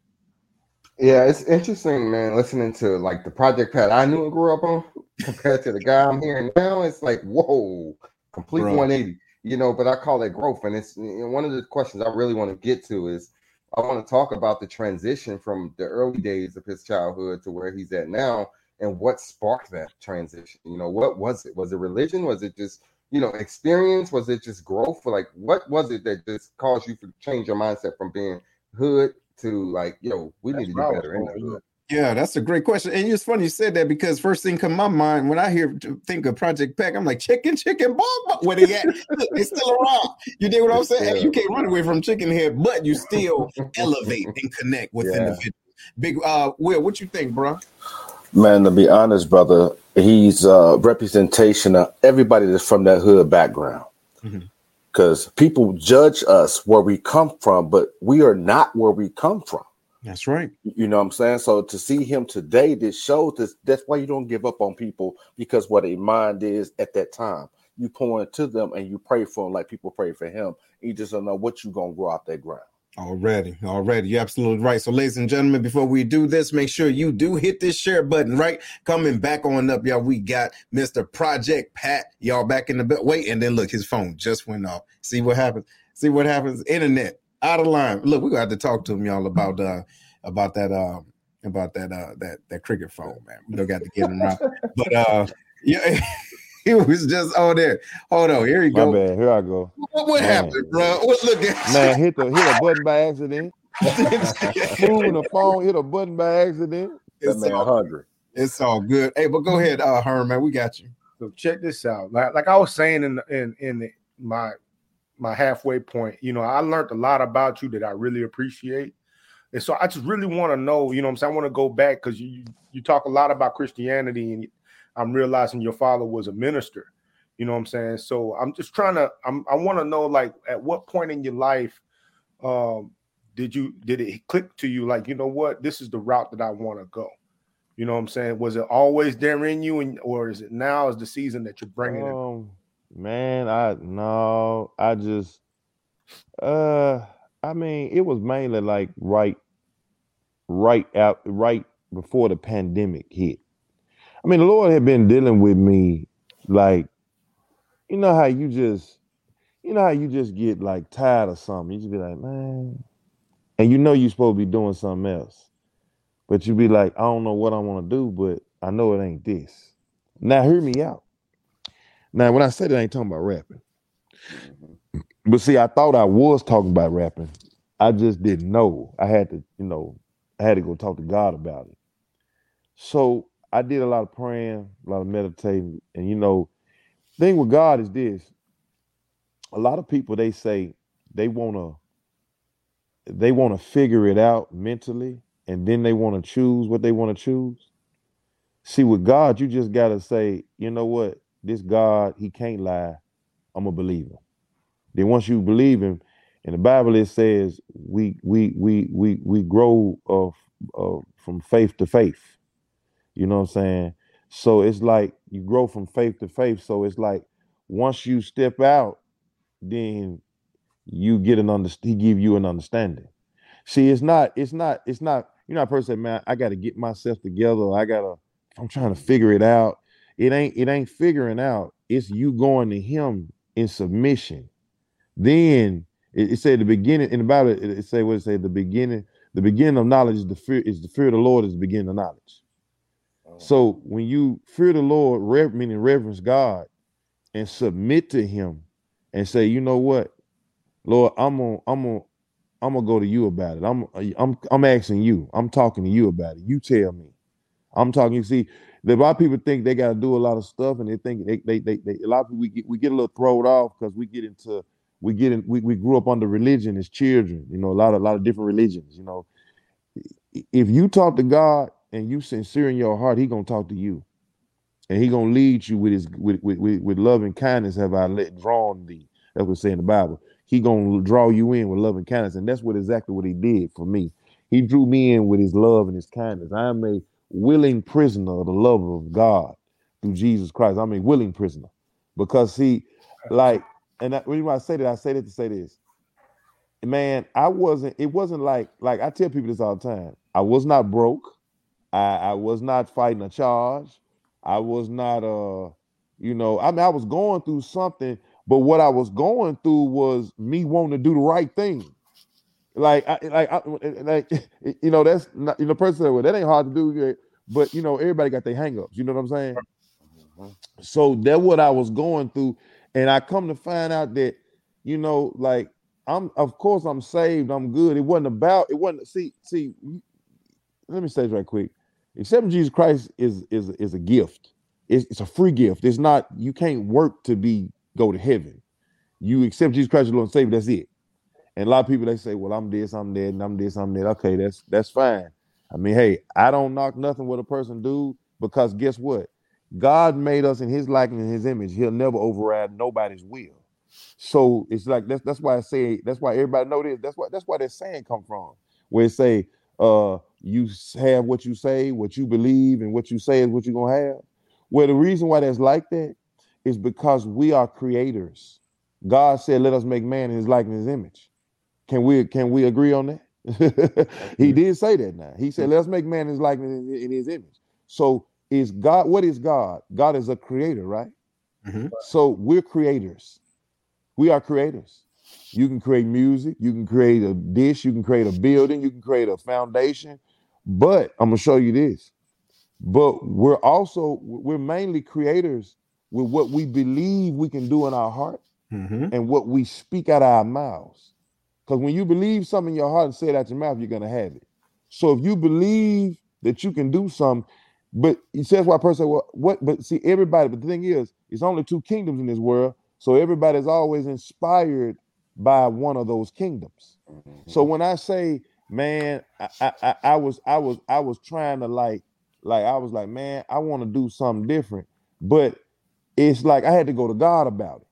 Yeah, it's interesting, man, listening to like the Project Pat I knew and grew up on compared to the guy I'm hearing now. It's like, whoa, complete Bro. one eighty, you know, but I call it growth. And it's you know, one of the questions I really want to get to is, I want to talk about the transition from the early days of his childhood to where he's at now and what sparked that transition. You know, what was it? Was it religion? Was it just, you know, experience? Was it just growth? Like, what was it that just caused you to change your mindset from being hood to like, yo, we need to do better in the hood? Yeah, that's a great question. And it's funny you said that because first thing come to my mind when I hear think of Project Pack, I'm like, chicken, chicken, bomb, where they at? Look, they still around. You did what I'm saying? Yeah. You can't run away from Chicken Head, but you still elevate and connect with yeah. individuals. Big uh, Will, what you think, bro? Man, to be honest, brother, he's a representation of everybody that's from that hood background. Because mm-hmm. people judge us where we come from, but we are not where we come from. That's right. You know what I'm saying? So to see him today, this shows this. That's why you don't give up on people, because what a mind is at that time. You pour into them and you pray for them like people pray for him. You just don't know what you're going to grow out that ground. Already, already. You're absolutely right. So, ladies and gentlemen, before we do this, make sure you do hit this share button, right? Coming back on up, y'all, we got Mister Project Pat, y'all, back in the belt. Wait, and then look, his phone just went off. See what happens. See what happens. Internet. Out of line. Look, we're gonna have to talk to him, y'all, about uh about that um uh, about that uh that that cricket phone, man. We don't got to get him out. But uh yeah, he was just all there. Hold on, here he goes. My bad. Here I go. What, what happened, bro? What look at man hit the hit a button by accident. Moving the phone, hit a button by accident. It's that man all hungry. It's all good. Hey, but go ahead, uh Herm, man. We got you. So check this out. Like like I was saying in in in the, my my halfway point, you know, I learned a lot about you that I really appreciate. And so I just really want to know, you know what I'm saying? I want to go back because you you talk a lot about Christianity, and I'm realizing your father was a minister. You know what I'm saying? So I'm just trying to, I'm, I want to know, like, at what point in your life um, did you, did it click to you? Like, you know what, this is the route that I want to go. You know what I'm saying? Was it always there in you, and or is it now is the season that you're bringing um, it? Man, I, no, I just, uh, I mean, it was mainly like right, right out, right before the pandemic hit. I mean, the Lord had been dealing with me, like, you know how you just, you know how you just get like tired of something. You just be like, man, and you know you're supposed to be doing something else. But you be like, I don't know what I want to do, but I know it ain't this. Now, hear me out. Now, when I said it, I ain't talking about rapping. But see, I thought I was talking about rapping. I just didn't know. I had to, you know, I had to go talk to God about it. So I did a lot of praying, a lot of meditating. And, you know, thing with God is this. A lot of people, they say they want to, they want to figure it out mentally. And then they want to choose what they want to choose. See, with God, you just got to say, you know what? This God, he can't lie. I'm going to believe him. Then once you believe him, and the Bible, it says we we we we we grow of, of from faith to faith. You know what I'm saying? So it's like you grow from faith to faith. So it's like once you step out, then you get an under. He give you an understanding. See, it's not, it's not, it's not. You know, a person say, man, I got to get myself together. I got to, I'm trying to figure it out. It ain't, it ain't figuring out. It's you going to him in submission. Then it, it said the beginning, in the Bible, it, it say, what it say, the beginning, the beginning of knowledge is the fear, is the fear of the Lord is the beginning of knowledge. Oh. So when you fear the Lord, rever- meaning reverence God and submit to him and say, you know what, Lord, I'm on, I'm on, I'm gonna go to you about it. I'm I'm I'm asking you. I'm talking to you about it. You tell me. I'm talking. You see, a lot of people think they gotta do a lot of stuff, and they think they they they, they a lot of people we get we get a little thrown off because we get into we get in we, we grew up under religion as children. You know, a lot of a lot of different religions. You know, if you talk to God and you sincere in your heart, He gonna talk to you, and He gonna lead you with His with with with, with love and kindness. Have I let drawn thee? That's what it says in the Bible. He going to draw you in with love and kindness. And that's what exactly what he did for me. He drew me in with his love and his kindness. I'm a willing prisoner of the love of God through Jesus Christ. I'm a willing prisoner because see, like, and I, when I say that, I say that to say this, man, I wasn't, it wasn't like, like I tell people this all the time. I was not broke. I, I was not fighting a charge. I was not, uh, you know, I mean, I was going through something. But what I was going through was me wanting to do the right thing. Like, I, like, I, like, you know, that's not, you know, person said, well, that ain't hard to do. But, you know, everybody got their hangups. You know what I'm saying? Mm-hmm. So that's what I was going through. And I come to find out that, you know, like I'm, of course I'm saved. I'm good. It wasn't about, it wasn't, see, see, let me say this right quick. Accepting Jesus Christ is, is, is a gift. It's, it's a free gift. It's not, you can't work to be, go to heaven. You accept Jesus Christ, your Lord and Savior, that's it. And a lot of people, they say, well, I'm this, I'm that, and I'm this, I'm that. Okay, that's that's fine. I mean, hey, I don't knock nothing what a person do because guess what? God made us in his likeness and his image. He'll never override nobody's will. So it's like, that's that's why I say, that's why everybody know this. That's why that's why that saying come from, where it say, uh, you have what you say, what you believe, and what you say is what you're going to have. Well, the reason why that's like that is because we are creators. God said, let us make man in his likeness and his image. Can we can we agree on that? He did say that now. He said, let us make man in his likeness in his image. So is God, what is God? God is a creator, right? Mm-hmm. So we're creators. We are creators. You can create music. You can create a dish. You can create a building. You can create a foundation. But I'm going to show you this. But we're also, we're mainly creators with what we believe we can do in our heart, mm-hmm. and what we speak out of our mouths. Because when you believe something in your heart and say it out your mouth, you're going to have it. So if you believe that you can do something, but it says why a person, well, what, but see everybody, but the thing is, it's only two kingdoms in this world. So everybody's always inspired by one of those kingdoms. Mm-hmm. So when I say man, I, I, I was, I was, I was trying to like, like, I was like, man, I want to do something different, but it's like, I had to go to God about it.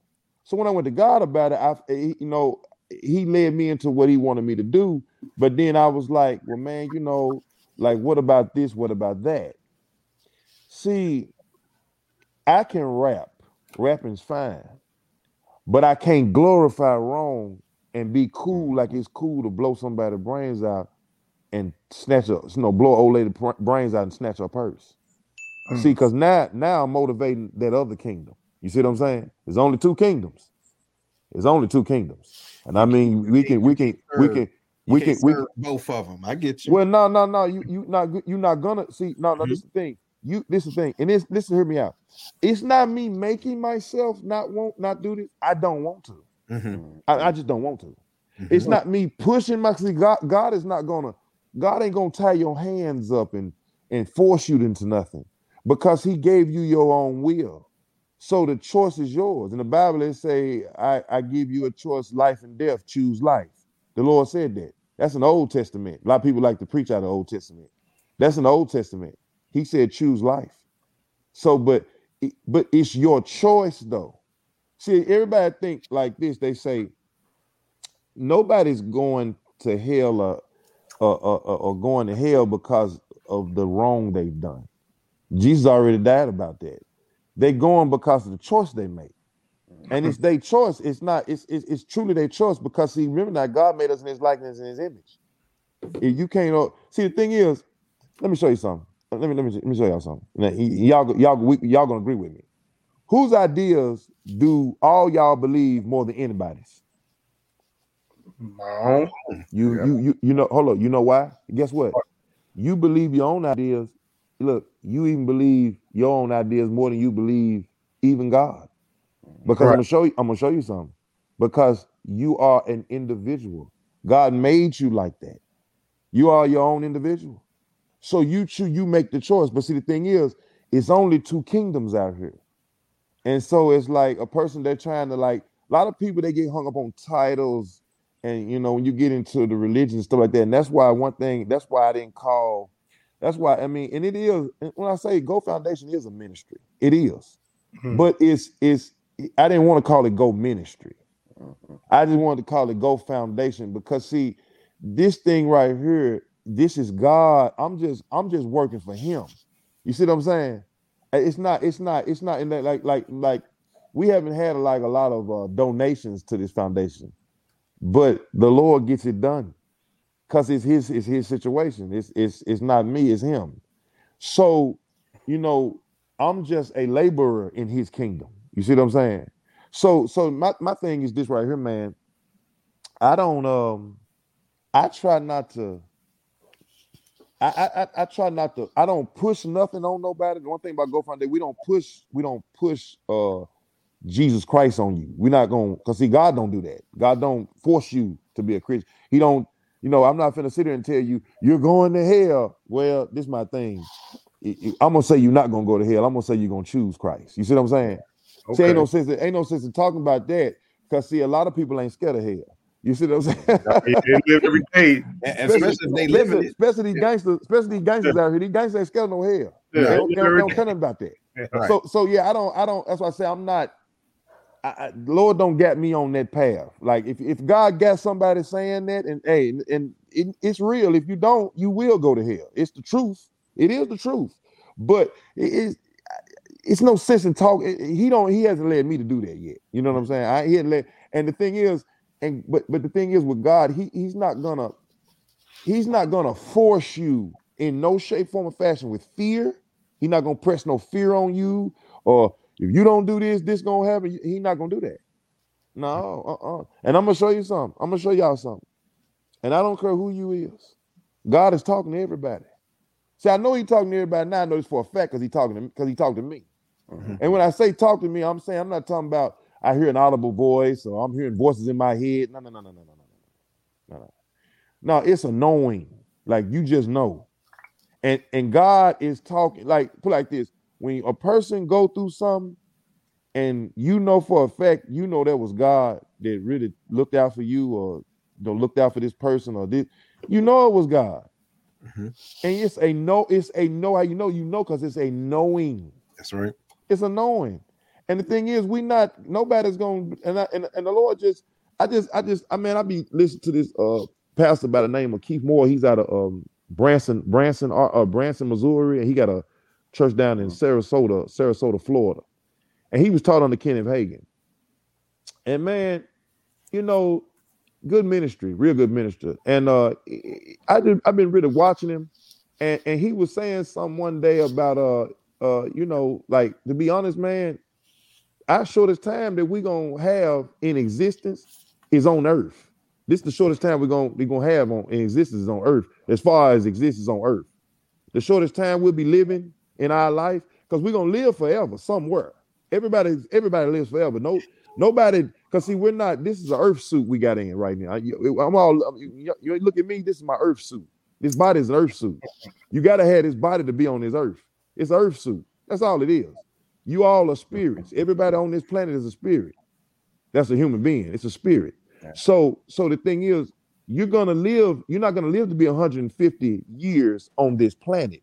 So when I went to God about it, I, you know, he led me into what he wanted me to do. But then I was like, well, man, you know, like, what about this? What about that? See, I can rap. Rapping's fine. But I can't glorify wrong and be cool like it's cool to blow somebody's brains out and snatch a, you know, blow an old lady pr- brains out and snatch her purse. Mm. See, because now, now I'm motivating that other kingdom. You see what I'm saying? There's only two kingdoms. There's only two kingdoms. And I mean, we can, we can, we can, we can, we can, both of them. I get you. Well, no, no, no. You, you not, you're not gonna see. No, no. Mm-hmm. This is the thing. You, this is the thing. And this, listen, hear me out. It's not me making myself not want, not do this. I don't want to. Mm-hmm. I, I just don't want to. Mm-hmm. It's not me pushing my. See, God, God is not gonna. God ain't gonna tie your hands up and and force you into nothing, because He gave you your own will. So the choice is yours. In the Bible, it say, I, I give you a choice, life and death, choose life. The Lord said that. That's in the Old Testament. A lot of people like to preach out of the Old Testament. That's in the Old Testament. He said, choose life. So, but, but it's your choice, though. See, everybody think like this. They say, nobody's going to hell or, or, or, or going to hell because of the wrong they've done. Jesus already died about that. They're going because of the choice they make. And it's their choice. It's not, it's, it's it's truly their choice, because see, remember that God made us in his likeness and his image. If you can't see, the thing is, let me show you something. Let me let me let me show y'all something. Now, y'all y'all we, y'all gonna agree with me. Whose ideas do all y'all believe more than anybody's? No. You yeah. you you you know, hold on, you know why? Guess what? You believe your own ideas. Look, you even believe your own ideas more than you believe even God, because right. I'm gonna show you. I'm gonna show you something, because you are an individual. God made you like that. You are your own individual, so you choose. You make the choice. But see, the thing is, it's only two kingdoms out here, and so it's like a person they're trying to like. A lot of people, they get hung up on titles, and you know, when you get into the religion stuff like that, and that's why one thing. That's why I didn't call. That's why, I mean, and it is, when I say Go Foundation is a ministry, it is. Mm-hmm. But it's, it's. I didn't want to call it Go Ministry. Mm-hmm. I just wanted to call it Go Foundation, because, see, this thing right here, this is God. I'm just, I'm just working for him. You see what I'm saying? It's not, it's not, it's not in that, like, like, like, we haven't had like a lot of uh, donations to this foundation, but the Lord gets it done. Cause it's his, it's his situation. It's, it's, it's not me, it's him. So, you know, I'm just a laborer in his kingdom. You see what I'm saying? So, so my, my thing is this right here, man. I don't, um, I try not to, I, I, I try not to, I don't push nothing on nobody. The one thing about Go Foundation, we don't push, we don't push, uh, Jesus Christ on you. We're not going to, cause see, God don't do that. God don't force you to be a Christian. He don't. You know, I'm not finna sit here and tell you, you're going to hell. Well, this is my thing. I'm gonna say you're not gonna go to hell. I'm gonna say you're gonna choose Christ. You see what I'm saying? Okay. See, ain't no sense in, ain't no sense in talking about that, because see, a lot of people ain't scared of hell. You see what I'm saying? They live every day. And especially, especially if they live in it. Especially these yeah. gangsters, especially these gangsters yeah. out here. These gangsters ain't scared of no hell. Yeah. They don't, they don't, they don't tell them about that. Yeah. Right. So so yeah, I don't, I don't, that's why I say I'm not. I, I, Lord don't got me on that path. Like if, if God got somebody saying that, and hey, and, and it, it's real. If you don't, you will go to hell. It's the truth. It is the truth. But it is, it's no sense in talking. He don't. He hasn't led me to do that yet. You know what I'm saying? I he hadn't led. And the thing is, and but but the thing is with God, he he's not gonna he's not gonna force you in no shape, form, or fashion with fear. He's not gonna press no fear on you, or if you don't do this, this gonna happen. He not gonna do that. No, uh-uh. And I'm gonna show you something. I'm gonna show y'all something. And I don't care who you is. God is talking to everybody. See, I know he's talking to everybody now. I know this for a fact, because he talking to me, because he talked to me. Mm-hmm. And when I say talk to me, I'm saying I'm not talking about I hear an audible voice or I'm hearing voices in my head. No, no, no, no, no, no, no, no, no. No, it's annoying. Like you just know. And and God is talking, like put like this. When a person go through something and you know for a fact, you know that was God that really looked out for you, or you know, looked out for this person, or this, You know it was God. Mm-hmm. And it's a no, it's a no, how you know, you know, because it's a knowing. That's right. It's a knowing. And the thing is, we not, nobody's going to, and, and and the Lord just, I just, I just, I mean, I be listening to this uh pastor by the name of Keith Moore. He's out of um Branson, Branson, uh, Branson, Missouri. And he got a church down in Sarasota, Sarasota, Florida. And he was taught under Kenneth Hagin. And man, you know, good ministry, real good minister. And uh, I did, I've been really watching him. And, and he was saying something one day about, uh, uh, you know, like, to be honest, man, our shortest time that we're going to have in existence is on earth. This is the shortest time we're going we're gonna have on, in existence is on earth, as far as existence on earth. The shortest time we'll be living in our life, because we're going to live forever somewhere. Everybody, everybody lives forever. No, nobody, because see, we're not, this is an earth suit we got in right now. I, I'm all, you, you look at me, this is my earth suit. This body is an earth suit. You got to have this body to be on this earth. It's an earth suit. That's all it is. You all are spirits. Everybody on this planet is a spirit. That's a human being. It's a spirit. So, so the thing is, you're going to live, you're not going to live to be one hundred fifty years on this planet.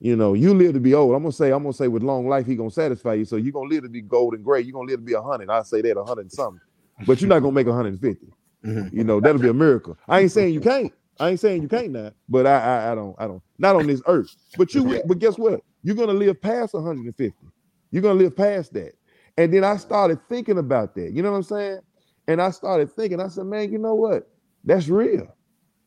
You know, you live to be old. I'm gonna say, I'm gonna say, with long life, he gonna satisfy you. So you're gonna live to be gold and gray. You're gonna live to be a hundred. I say that a hundred and something, but you're not gonna make one hundred fifty. You know, that'll be a miracle. I ain't saying you can't. I ain't saying you can't now. But I, I, I don't, I don't. Not on this earth. But you, but guess what? You're gonna live past one hundred fifty. You're gonna live past that. And then I started thinking about that. You know what I'm saying? And I started thinking. I said, man, you know what? That's real.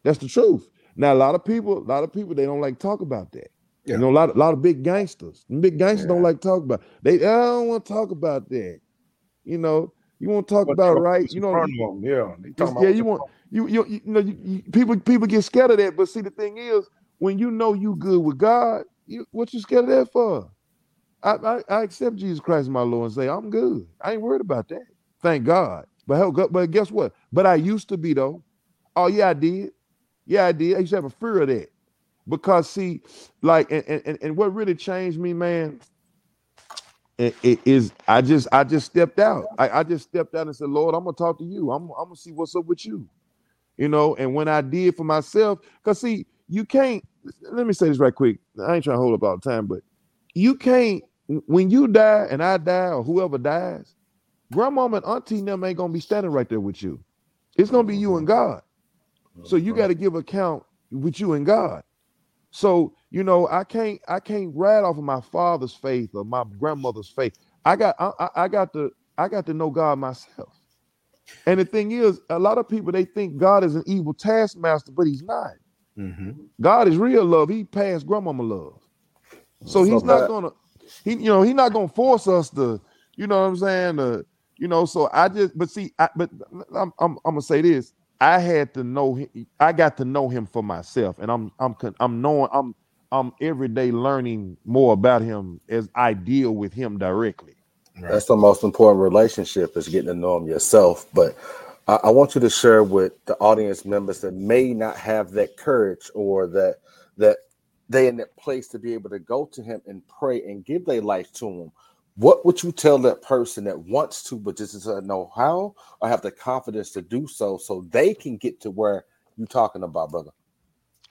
That's the truth. Now a lot of people, a lot of people, they don't like to talk about that. Yeah. You know, a lot, a lot of big gangsters. Big gangsters yeah. don't like to talk about it. They I don't want to talk about that. You know, you want to talk but about right. You know, them. yeah, they talk about yeah. You want you you you know you, you, people people get scared of that. But see, the thing is, when you know you good with God, you, what you scared of that for? I, I I accept Jesus Christ, my Lord, and say I'm good. I ain't worried about that. Thank God. But hell, but guess what? But I used to be though. Oh yeah, I did. Yeah, I did. I used to have a fear of that. Because see, like, and, and, and what really changed me, man, it, it is I just I just stepped out. I, I just stepped out and said, Lord, I'm gonna talk to you. I'm I'm gonna see what's up with you, you know. And when I did for myself, because see, you can't. Let me say this right quick. I ain't trying to hold up all the time, but you can't. When you die and I die or whoever dies, grandma and auntie and them ain't gonna be standing right there with you. It's gonna be you and God. So you got to give account with you and God. So, you know, I can't I can't ride off of my father's faith or my grandmother's faith. I got I, I got to I got to know God myself. And the thing is, a lot of people, they think God is an evil taskmaster, but he's not. Mm-hmm. God is real love. He passed grandmama love. So That's he's so not going to he you know, he's not going to force us to, you know what I'm saying? Uh, you know, so I just but see, I, but I'm, I'm, I'm going to say this. I had to know him. I got to know him for myself, and I'm I'm I'm knowing I'm I'm every day learning more about him as I deal with him directly. Right. That's the most important relationship, is getting to know him yourself. But I, I want you to share with the audience members that may not have that courage, or that that they in that place to be able to go to him and pray and give their life to him. What would you tell that person that wants to, but just doesn't know how, or have the confidence to do so, so they can get to where you're talking about, brother?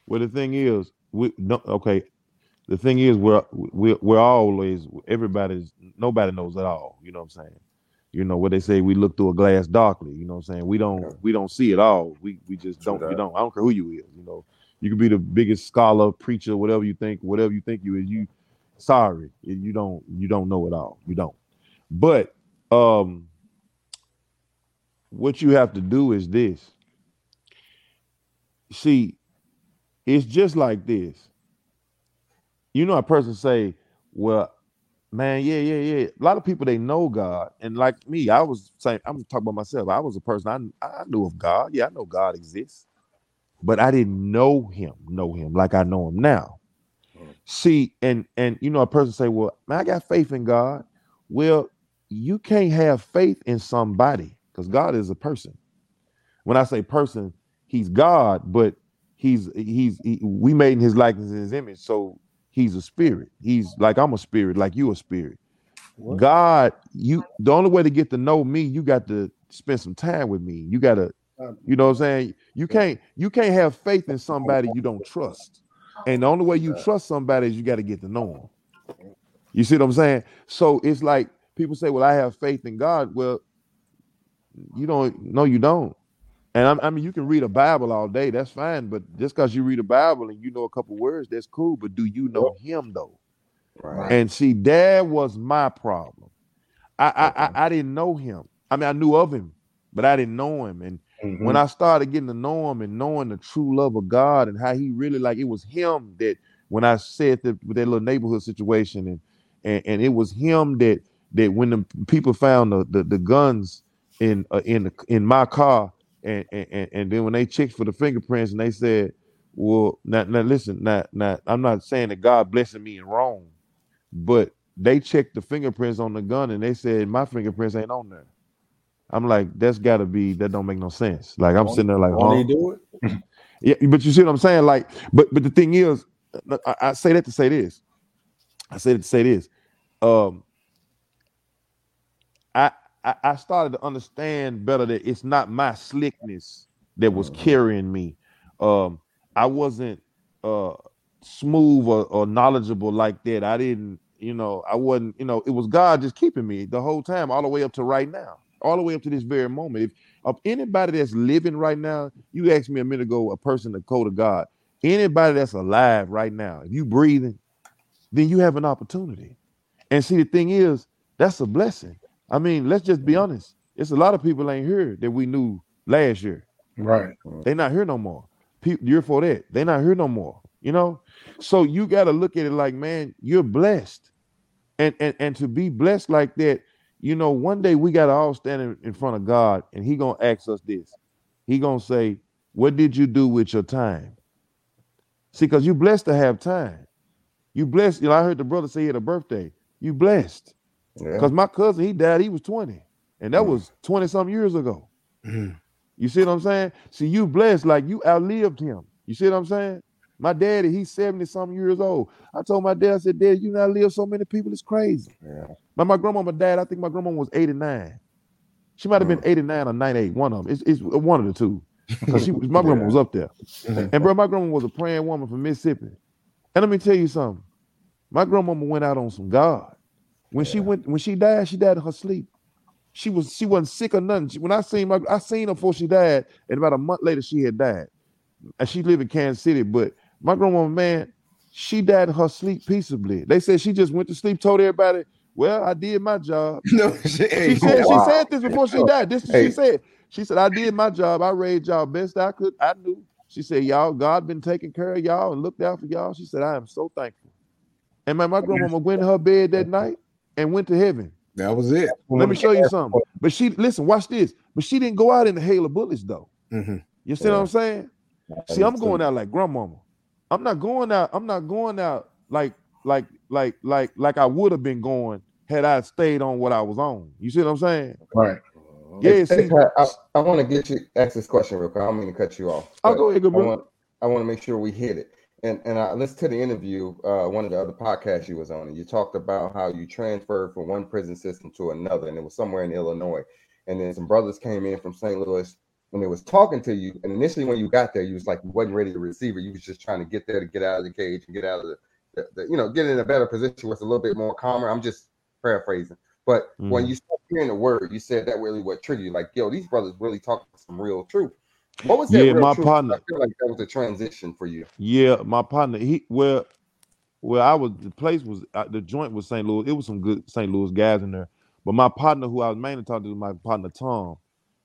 Well, the thing is, we no, okay. The thing is, we're we're, we're always everybody's nobody knows at all. You know what I'm saying? You know what they say? We look through a glass darkly. You know what I'm saying? We don't okay. we don't see it all. We we just don't we don't. I don't care who you is. You know, you could be the biggest scholar, preacher, whatever you think, whatever you think you is. You Sorry, you don't you don't know it all. You don't. But um, what you have to do is this. See, it's just like this. You know, a person say, well, man, yeah, yeah, yeah. A lot of people, they know God. And like me, I was saying, I'm talking about myself. I was a person, I, I knew of God. Yeah, I know God exists. But I didn't know him, know him like I know him now. See, and and you know, a person say, well, man, I got faith in God. Well, you can't have faith in somebody, because God is a person. When I say person, he's God, but he's he's he, we made in his likeness and his image. So he's a spirit. He's like, I'm a spirit, like you a spirit. What? God, you the only way to get to know me, you got to spend some time with me. You got to You know what I'm saying? You can't you can't have faith in somebody you don't trust. And the only way you trust somebody is you got to get to know them. You see what I'm saying? So it's like people say, well, I have faith in God. Well, you don't. No, you don't. And I'm, I mean, you can read a Bible all day. That's fine. But just because you read a Bible and you know a couple words, that's cool. But do you know him, though? Right. And see, that was my problem. I, I, I, I didn't know him. I mean, I knew of him, but I didn't know him. And mm-hmm. when I started getting to know him and knowing the true love of God and how he really, like, it was him that when I said that, that little neighborhood situation, and, and, and it was him that that when the people found the, the, the guns in uh, in the, in my car, and, and and then when they checked for the fingerprints and they said, well, now, now listen, now, now, I'm not saying that God blessing me and wrong, but they checked the fingerprints on the gun and they said, my fingerprints ain't on there. I'm like, that's gotta be, that don't make no sense. Like, I'm sitting there like, oh, they do it. Yeah, but you see what I'm saying? Like, but, but the thing is, I, I say that to say this, I say that to say this, um, I, I, I started to understand better that it's not my slickness that was carrying me. Um, I wasn't, uh, smooth or, or knowledgeable like that. I didn't, you know, I wasn't, you know, it was God just keeping me the whole time, all the way up to right now. All the way up to this very moment. If of anybody that's living right now, you asked me a minute ago, a person to go to God, anybody that's alive right now, if you breathing, then you have an opportunity. And see, the thing is, that's a blessing. I mean, let's just be honest. It's a lot of people ain't here that we knew last year. Right. They're not here no more. People, year for that, they're not here no more. You know? So you got to look at it like, man, you're blessed. And, and, and to be blessed like that, you know, one day we got to all stand in, in front of God and he going to ask us this. He going to say, what did you do with your time? See, because you blessed to have time. You blessed. You know, I heard the brother say at a birthday, you blessed. Because yeah. my cousin, he died, he was twenty. And that mm. was twenty-some years ago. Mm. You see what I'm saying? See, you blessed, like you outlived him. You see what I'm saying? My daddy, he's seventy-some years old. I told my dad, I said, Dad, you not live so many people, it's crazy. Yeah. But my grandmama died, I think my grandmama was eighty-nine. She might have mm. been eighty-nine or ninety-eight, one of them. It's, it's one of the two. Because my grandma yeah. was up there. And bro, my grandma was a praying woman from Mississippi. And let me tell you something. My grandmama went out on some God. When yeah. she went, when she died, she died in her sleep. She was she wasn't sick or nothing. She, when I seen my, I seen her before she died, and about a month later she had died. And she lived in Kansas City, but my grandma, man, she died in her sleep peaceably. They said she just went to sleep, told everybody, "Well, I did my job." No, she, she said wow. she said this before she died. This hey. she said. She said, "I did my job. I raised y'all best I could. I knew." She said, "Y'all, God been taking care of y'all and looked out for y'all." She said, "I am so thankful." And my my grandmama went in her bed that night and went to heaven. That was it. Let me show you something. But she, listen, watch this. But she didn't go out in the hail of bullets, though. Mm-hmm. You see yeah. what I'm saying? See, I'm going out like grandmama. I'm not going out. I'm not going out like like like like like I would have been going had I stayed on what I was on. You see what I'm saying? Right. Yeah. See, I, I want to get you ask this question real quick. I don't mean to cut you off. I'll go ahead, good brother. I want, I want to make sure we hit it. And and I listened to the interview, uh, one of the other podcasts you was on, and you talked about how you transferred from one prison system to another, and it was somewhere in Illinois. And then some brothers came in from Saint Louis when they was talking to you. And initially when you got there, you was like, you wasn't ready to receive it. You was just trying to get there to get out of the cage and get out of the, the, the you know, get in a better position where it's a little bit more calmer. I'm just paraphrasing. But mm. when you started hearing the word, you said that really what triggered you. Like, yo, these brothers really talking some real truth. What was that? Yeah, my truth? partner. I feel like that was a transition for you. Yeah, my partner. He well, well, I was the place was uh, the joint was Saint Louis. It was some good Saint Louis guys in there, but my partner, who I was mainly talking to, was my partner Tom.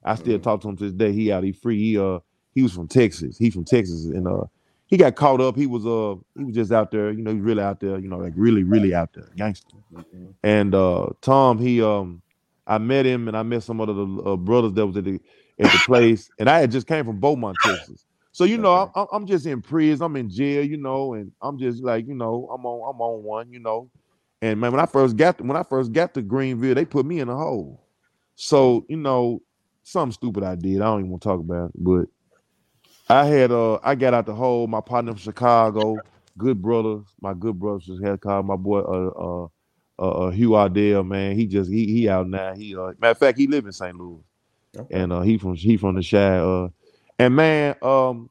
I still mm-hmm. talk to him to this day. He out. He free. He uh, he was from Texas. He from Texas, and uh, he got caught up. He was uh, he was just out there. You know, he really out there. You know, like really, really out there, gangster. Mm-hmm. And uh, Tom, he um, I met him, and I met some other uh, brothers that was at the. at the place, and I had just came from Beaumont, Texas. So, you know, okay. I'm, I'm just in prison, I'm in jail, you know, and I'm just like, you know, I'm on, I'm on one, you know. And man, when I first got to, when I first got to Greenville, they put me in a hole. So, you know, something stupid I did, I don't even want to talk about it, but I had, uh, I got out the hole, my partner from Chicago, good brother, my good brother from Chicago, my boy, uh, uh, uh, Hugh Ardell, man, he just, he, he out now, he, uh, matter of fact, he live in Saint Louis. Okay. And uh, he from he from the shy. Uh, and man, um,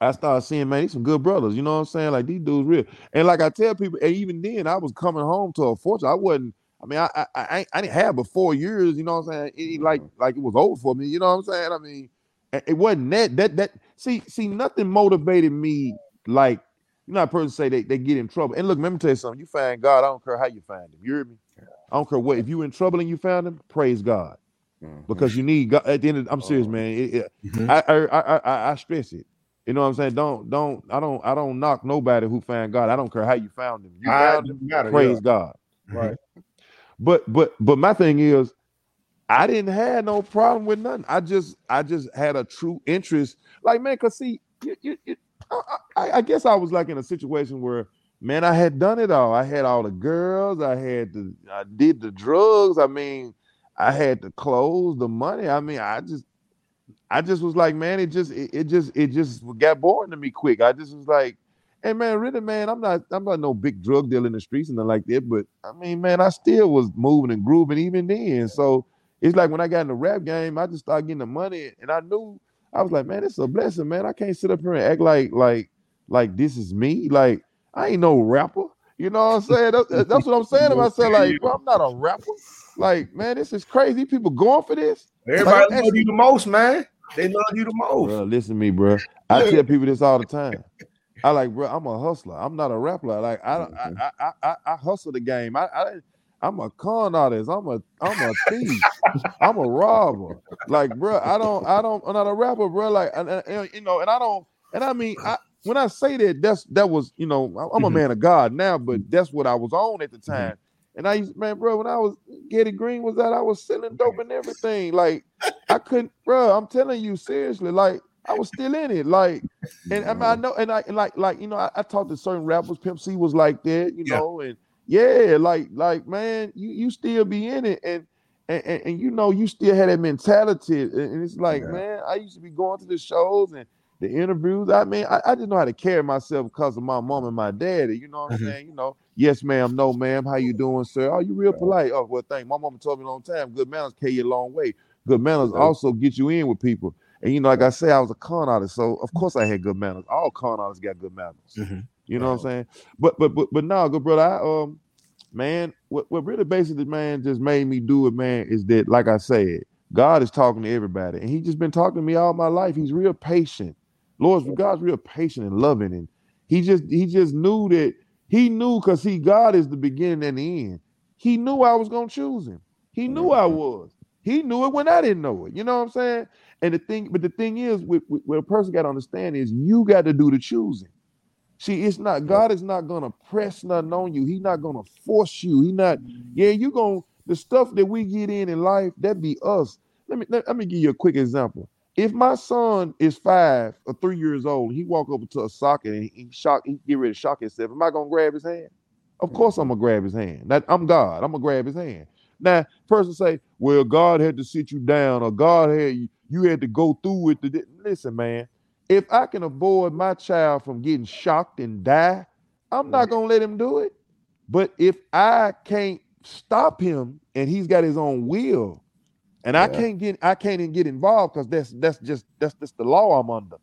I started seeing, man, these some good brothers. You know what I'm saying? Like, these dudes real. And like I tell people, and even then, I was coming home to a fortune. I wasn't. I mean, I I I, I didn't have but four years. You know what I'm saying? It, like like it was over for me. You know what I'm saying? I mean, it wasn't that that that. See see, nothing motivated me like. You're not a person say they, they get in trouble. And look, let me tell you something. You find God, I don't care how you find him. You hear me? I don't care what. If you in trouble and you found him, praise God. Mm-hmm. Because you need God. At the end of, I'm serious, man. It, it, mm-hmm. I, I, I I stress it. You know what I'm saying? Don't, don't, I don't, I don't knock nobody who found God. I don't care how you found him. You found him, gotta, praise yeah. God. Right. but, but, but my thing is, I didn't have no problem with nothing. I just, I just had a true interest. Like, man, cause see, you, you, you I, I, I guess I was like in a situation where, man, I had done it all. I had all the girls. I had the, I did the drugs. I mean, I had the clothes, the money. I mean, I just, I just was like, man, it just, it, it just, it just got boring to me quick. I just was like, hey, man, really, man, I'm not, I'm not no big drug dealer in the streets and nothing like that. But I mean, man, I still was moving and grooving even then. So it's like when I got in the rap game, I just started getting the money, and I knew. I was like, man, this is a blessing, man. I can't sit up here and act like, like, like this is me. Like, I ain't no rapper. You know what I'm saying? That's, that's what I'm saying to myself. Like, bro, I'm not a rapper. Like, man, this is crazy. People going for this. Everybody like, love you the most, man. They love you the most. Bro, listen to me, bro. I tell people this all the time. I like, bro, I'm a hustler. I'm not a rapper. Like, I, I, I, I, I hustle the game. I, I. I'm a con artist. I'm a I'm a thief. I'm a robber. Like, bro, I don't I don't I'm not a rapper, bro. Like, and, and, you know, and I don't and I mean, I, when I say that, that's that was you know, I'm a mm-hmm. man of God now, but that's what I was on at the time. Mm-hmm. And I used, man, bro, when I was Getty Green was out, I was selling dope and everything. Like, I couldn't, bro. I'm telling you seriously, like. I was still in it, like, and I mean, I know, and I and like like you know, I, I talked to certain rappers. Pimp C was like that, you yeah. know, and. Yeah, like, like, man, you, you still be in it, and and, and and you know you still had that mentality, and it's like, yeah. man, I used to be going to the shows and the interviews. I mean, I, I just know how to carry myself because of my mom and my daddy. You know what I'm saying? You know, yes, ma'am, no, ma'am, how you doing, sir? Oh, you real polite. Oh, well, thank. My mama told me a long time. Good manners carry you a long way. Good manners yeah. also get you in with people. And you know, like I say, I was a con artist, so of course I had good manners. All con artists got good manners. Mm-hmm. You know wow. what I'm saying? But but but but no, good brother. I um man, what, what really basically, man, just made me do it, man, is that like I said, God is talking to everybody, and He just been talking to me all my life. He's real patient. Lord, God's real patient and loving, and He just He just knew that He knew because He God is the beginning and the end. He knew I was gonna choose Him. He knew I was. He knew it when I didn't know it. You know what I'm saying? And the thing, but the thing is, what, what a person got to understand is you got to do the choosing. See, it's not, God is not going to press nothing on you. He's not going to force you. He not, yeah, you going to, the stuff that we get in in life, that be us. Let me, let, let me give you a quick example. If my son is five or three years old, he walk over to a socket and he shock, he get ready to shock himself. Am I going to grab his hand? Of course I'm going to grab his hand. That, I'm God. I'm going to grab his hand. Now, person say, well, God had to sit you down or God had, you, you had to go through it. To Listen, man. If I can avoid my child from getting shocked and die, I'm not going to let him do it. But if I can't stop him and he's got his own will and yeah. I can't get, I can't even get involved because that's, that's just, that's just the law I'm under.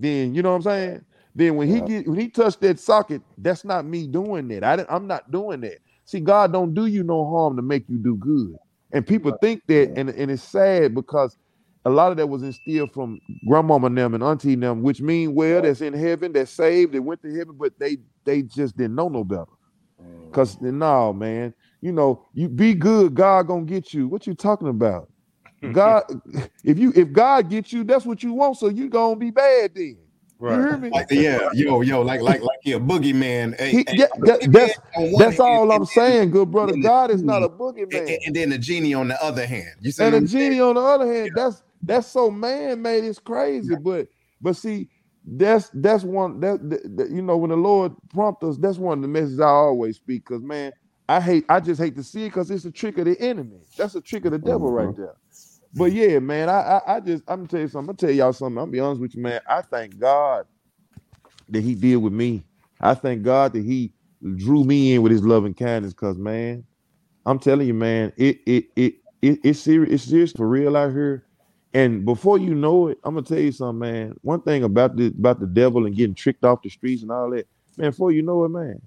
Then, you know what I'm saying? Then when yeah. he get, when he touched that socket, that's not me doing that. I didn't, I'm not doing that. See, God don't do you no harm to make you do good. And people yeah. think that, and, and it's sad because a lot of that was instilled from grandmama and them and auntie and them, which mean, well, that's in heaven, that's saved, they went to heaven, but they they just didn't know no better. Because, no, man, you know, you be good, God gonna get you. What you talking about? God, if you if God gets you, that's what you want, so you gonna be bad then. Right. You hear me? Like, yeah, yo, yo, like, like, like you're a boogeyman. Hey, he, yeah, that, that's that's all I'm saying, good brother. God is not a boogeyman. And, and, and then the genie on the other hand. You see and the genie on the other hand, yeah. that's That's so man-made, it's crazy, yeah. but but see, that's that's one that, that, that you know when the Lord prompts us, that's one of the messages I always speak. Cause man, I hate, I just hate to see it because it's a trick of the enemy. That's a trick of the devil mm-hmm. right there. But yeah, man, I, I I just I'm gonna tell you something. I'm gonna tell y'all something. I'm gonna be honest with you, man. I thank God that He did with me. I thank God that He drew me in with His love and kindness. Cause man, I'm telling you, man, it it it. it, it's serious. It's serious for real out here. And before you know it, I'm gonna tell you something, man. One thing about the about the devil and getting tricked off the streets and all that, man. Before you know it, man.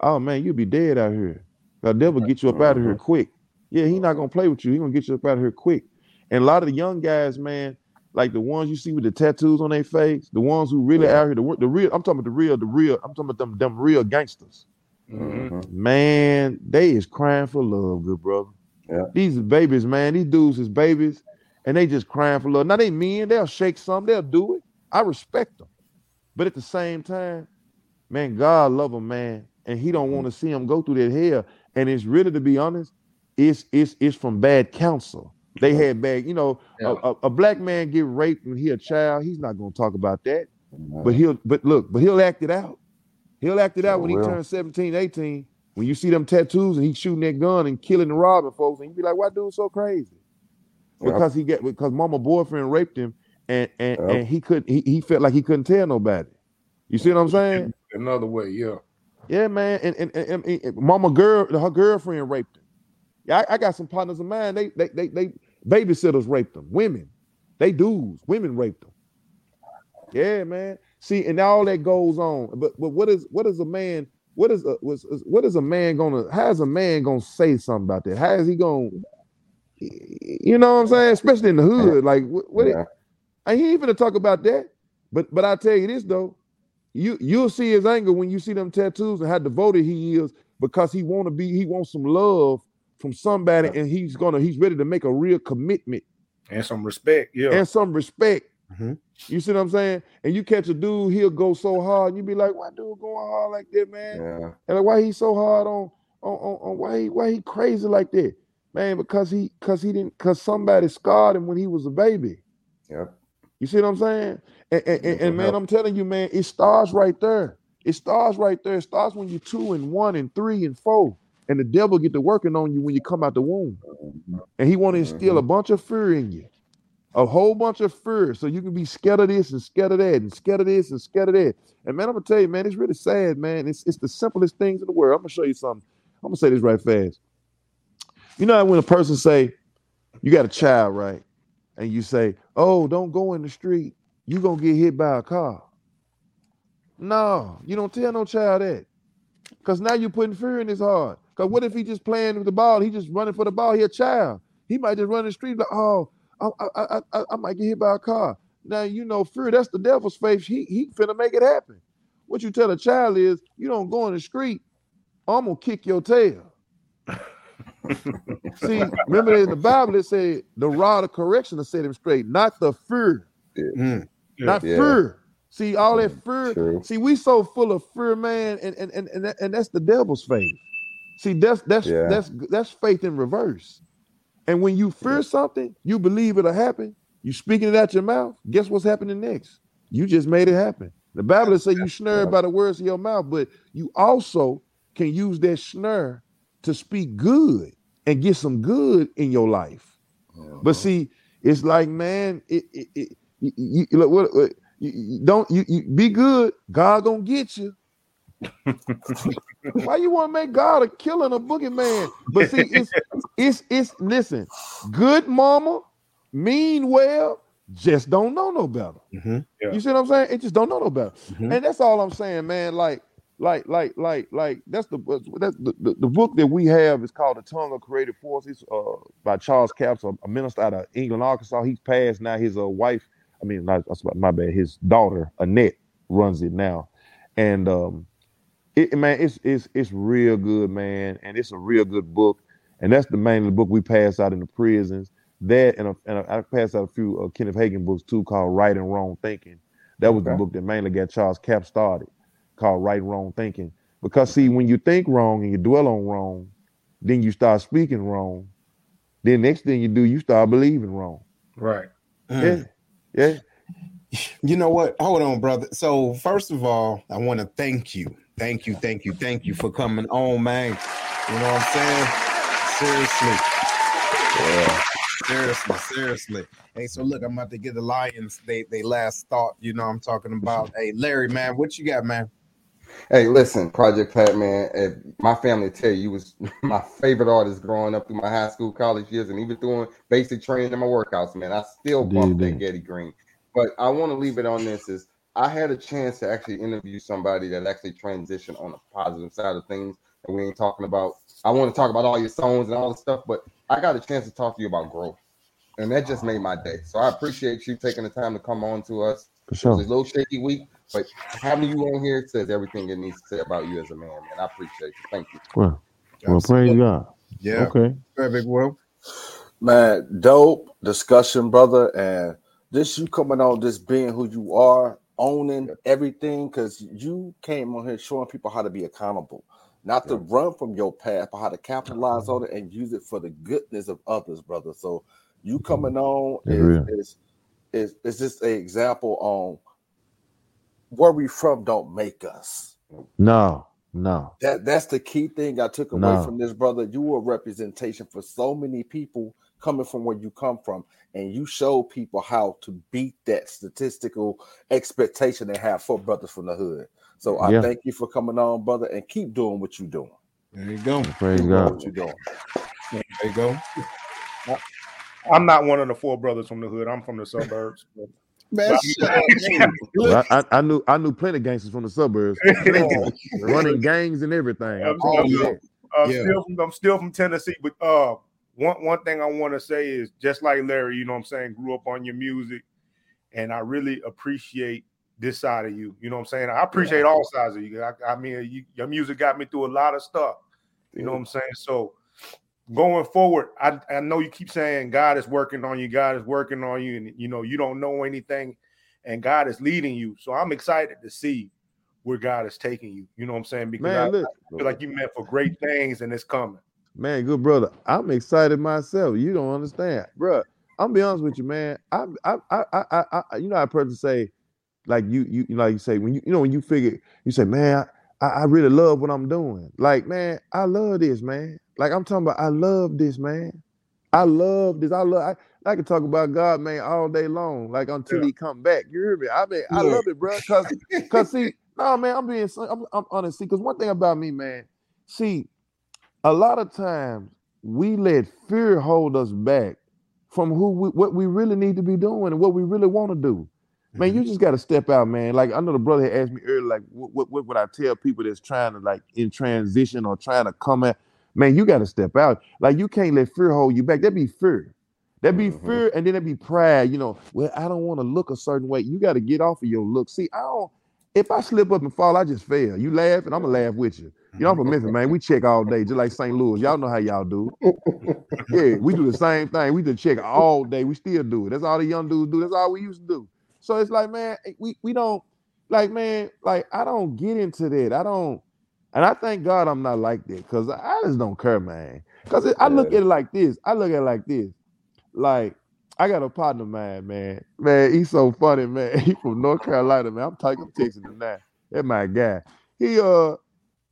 Oh man, you'll be dead out here. The devil get you up out of here quick. Yeah, he not gonna play with you. He gonna get you up out of here quick. And a lot of the young guys, man, like the ones you see with the tattoos on their face, the ones who really yeah. out here, the, the real, I'm talking about the real, the real, I'm talking about them, them real gangsters. Mm-hmm. Man, they is crying for love, good brother. Yeah. These babies, man, these dudes is babies, and they just crying for love. Now they mean, they'll shake some, they'll do it. I respect them. But at the same time, man, God love them, man. And he don't want to see them go through that hell. And it's really, to be honest, it's it's it's from bad counsel. They had bad, you know, yeah. a, a black man get raped when he a child. He's not going to talk about that, mm-hmm. but he'll, but look, but he'll act it out. He'll act it out oh, when really? he turns seventeen, eighteen, when you see them tattoos and he's shooting that gun and killing and robbing folks. And you be like, why dude so crazy? Yeah. Because he got, because mama boyfriend raped him and, and, yeah. and he couldn't, he, he felt like he couldn't tell nobody. You see what I'm saying? Another way. Yeah. Yeah, man. And, and, and, and, and mama girl, her girlfriend raped him. I, I got some partners of mine. They, they, they, they babysitters raped them. Women, they dudes. Women raped them. Yeah, man. See, and all that goes on. But, but what is, what is a man? What is a, was, what is a man gonna? How is a man gonna say something about that? How is he gonna? You know what I'm saying? Especially in the hood. Like, what? what yeah. it, I ain't even talk about that. But, but I tell you this though, you, you'll see his anger when you see them tattoos and how devoted he is because he want to be. He wants some love from somebody, and he's gonna, he's ready to make a real commitment and some respect, yeah, and some respect. Mm-hmm. You see what I'm saying? And you catch a dude, he'll go so hard, and you be like, "Why dude going hard like that, man? Yeah. And like, why he so hard on on on, on why he, why he crazy like that, man? Because he because he didn't because somebody scarred him when he was a baby. Yeah, you see what I'm saying? And and, and, and man, I'm telling you, man, it starts right there. It starts right there. It starts when you're two and one and three and four. And the devil get to working on you when you come out the womb. And he want to instill mm-hmm. a bunch of fear in you. A whole bunch of fear. So you can be scared of this and scared of that and scared of this and scared of that. And man, I'm going to tell you, man, it's really sad, man. It's it's the simplest things in the world. I'm going to show you something. I'm going to say this right fast. You know how when a person say, you got a child, right? And you say, oh, don't go in the street. You going to get hit by a car. No, you don't tell no child that. Because now you're putting fear in his heart. Because what if he just playing with the ball? He just running for the ball. He a child. He might just run in the street like, oh, I, I, I, I might get hit by a car. Now, you know, fear, that's the devil's face. He he finna make it happen. What you tell a child is, you don't go in the street, I'm going to kick your tail. See, remember in the Bible, it said the rod of correction to set him straight, not the fear. Yeah. Not yeah. fear. See, all that fear. True. See, we so full of fear, man, and and and, and, that, and that's the devil's faith. See, that's that's yeah. that's that's faith in reverse. And when you fear yeah. something, you believe it'll happen. You speaking it out your mouth. Guess what's happening next? You just made it happen. The Bible says you snare yeah. by the words of your mouth, but you also can use that snare to speak good and get some good in your life. Uh-huh. But see, it's like, man, it it, it you, you, you, look what. what You, you don't you, you be good. God gonna get you. Why you want to make God a killer and a boogeyman? But see, it's it's it's listen. Good mama, mean well, just don't know no better. Mm-hmm. Yeah. You see what I'm saying? It just don't know no better. Mm-hmm. And that's all I'm saying, man. Like like like like like that's the that's the, the, the book that we have is called The Tongue of Creative Force. It's uh, by Charles Capps, a minister out of England, Arkansas. He's passed now. His uh, wife. I mean, not, my bad. His daughter Annette runs it now, and um, it, man, it's it's it's real good, man, and it's a real good book, and that's the main book we pass out in the prisons. That and a, and a, I passed out a few uh, Kenneth Hagin books too, called Right and Wrong Thinking. That was okay. the book that mainly got Charles Capps started, called Right and Wrong Thinking. Because see, when you think wrong and you dwell on wrong, then you start speaking wrong. Then next thing you do, you start believing wrong. Right. Mm. Yeah. Yeah. You know what? Hold on, brother. So first of all, I want to thank you. Thank you. Thank you. Thank you for coming on, man. You know what I'm saying? Seriously. Yeah. Seriously. Seriously. Hey, so look, I'm about to get the Lions. They, they last thought, you know what I'm talking about. Hey, Larry, man, what you got, man? Hey, listen, Project Pat, man, if my family tell you, you was my favorite artist growing up through my high school, college years, and even doing basic training in my workouts, man. I still bump that Getty Green. But I want to leave it on this is I had a chance to actually interview somebody that actually transitioned on the positive side of things. And we ain't talking about, I want to talk about all your songs and all the stuff, but I got a chance to talk to you about growth. And that just made my day. So I appreciate you taking the time to come on to us. For sure. It was a little shaky week, but having you on here says everything it needs to say about you as a man, man. I appreciate you. Thank you. Well, well praise God. Yeah. Okay. Perfect, Will. Man, dope discussion, brother. And this you coming on, just being who you are, owning everything, because you came on here showing people how to be accountable. Not to yeah. run from your path, but how to capitalize on it and use it for the goodness of others, brother. So you coming on is, yeah. is, is, is just an example on where we from don't make us. No, no. That That's the key thing I took away no. from this, brother. You were a representation for so many people coming from where you come from, and you show people how to beat that statistical expectation they have for brothers from the hood. So I yeah. thank you for coming on, brother, and keep doing what you're doing. There you go. Praise keep God. What you doing. There you go. I'm not one of the four brothers from the hood. I'm from the suburbs. But... Man, well, I, I knew I knew plenty of gangsters from the suburbs, running gangs and everything. I'm, oh, I'm, yeah. I'm, yeah. Still from, I'm still from Tennessee, but uh, one one thing I want to say is just like Larry, you know what I'm saying, grew up on your music, and I really appreciate this side of you. You know what I'm saying? I appreciate all sides of you. I, I mean, you, your music got me through a lot of stuff. You yeah. know what I'm saying? So going forward, I, I know you keep saying God is working on you. God is working on you. And, you know, you don't know anything and God is leading you. So I'm excited to see where God is taking you. You know what I'm saying? Because Man, I, look, I feel like you meant for great things and it's coming. Man, good brother. I'm excited myself. You don't understand, bro. I'm be honest with you, man. I, I, I, I, I you know, I personally say, Like you, you, like you say, when you, you know, when you figure, you say, man, I, I really love what I'm doing. Like, man, I love this, man. Like I'm talking about, I love this, man. I love this. I love, I, I can talk about God, man, all day long, like until yeah. he come back. You hear me? I mean, yeah. I love it, bro. Cause, cause see, no, man, I'm being, I'm, I'm honest. See, cause one thing about me, man, see, a lot of times we let fear hold us back from who, we, what we really need to be doing and what we really want to do. Man, you just got to step out, man. Like, I know the brother had asked me earlier, like, what, what would I tell people that's trying to, like, in transition or trying to come at? Man, you got to step out. Like, you can't let fear hold you back. That'd be fear. That'd be mm-hmm. fear, and then that'd be pride. You know, well, I don't want to look a certain way. You got to get off of your look. See, I don't, if I slip up and fall, I just fail. You laugh, and I'm going to laugh with you. You know, I'm from Memphis, man. We check all day, just like Saint Louis. Y'all know how y'all do. Yeah, we do the same thing. We just check all day. We still do it. That's all the young dudes do. That's all we used to do. So it's like, man, we, we don't, like, man, like, I don't get into that. I don't, and I thank God I'm not like that, because I just don't care, man. Because yeah. I look at it like this. I look at it like this. Like, I got a partner, man, man. Man, he's so funny, man. He from North Carolina, man. I'm talking Texas now. That's my guy. He, uh,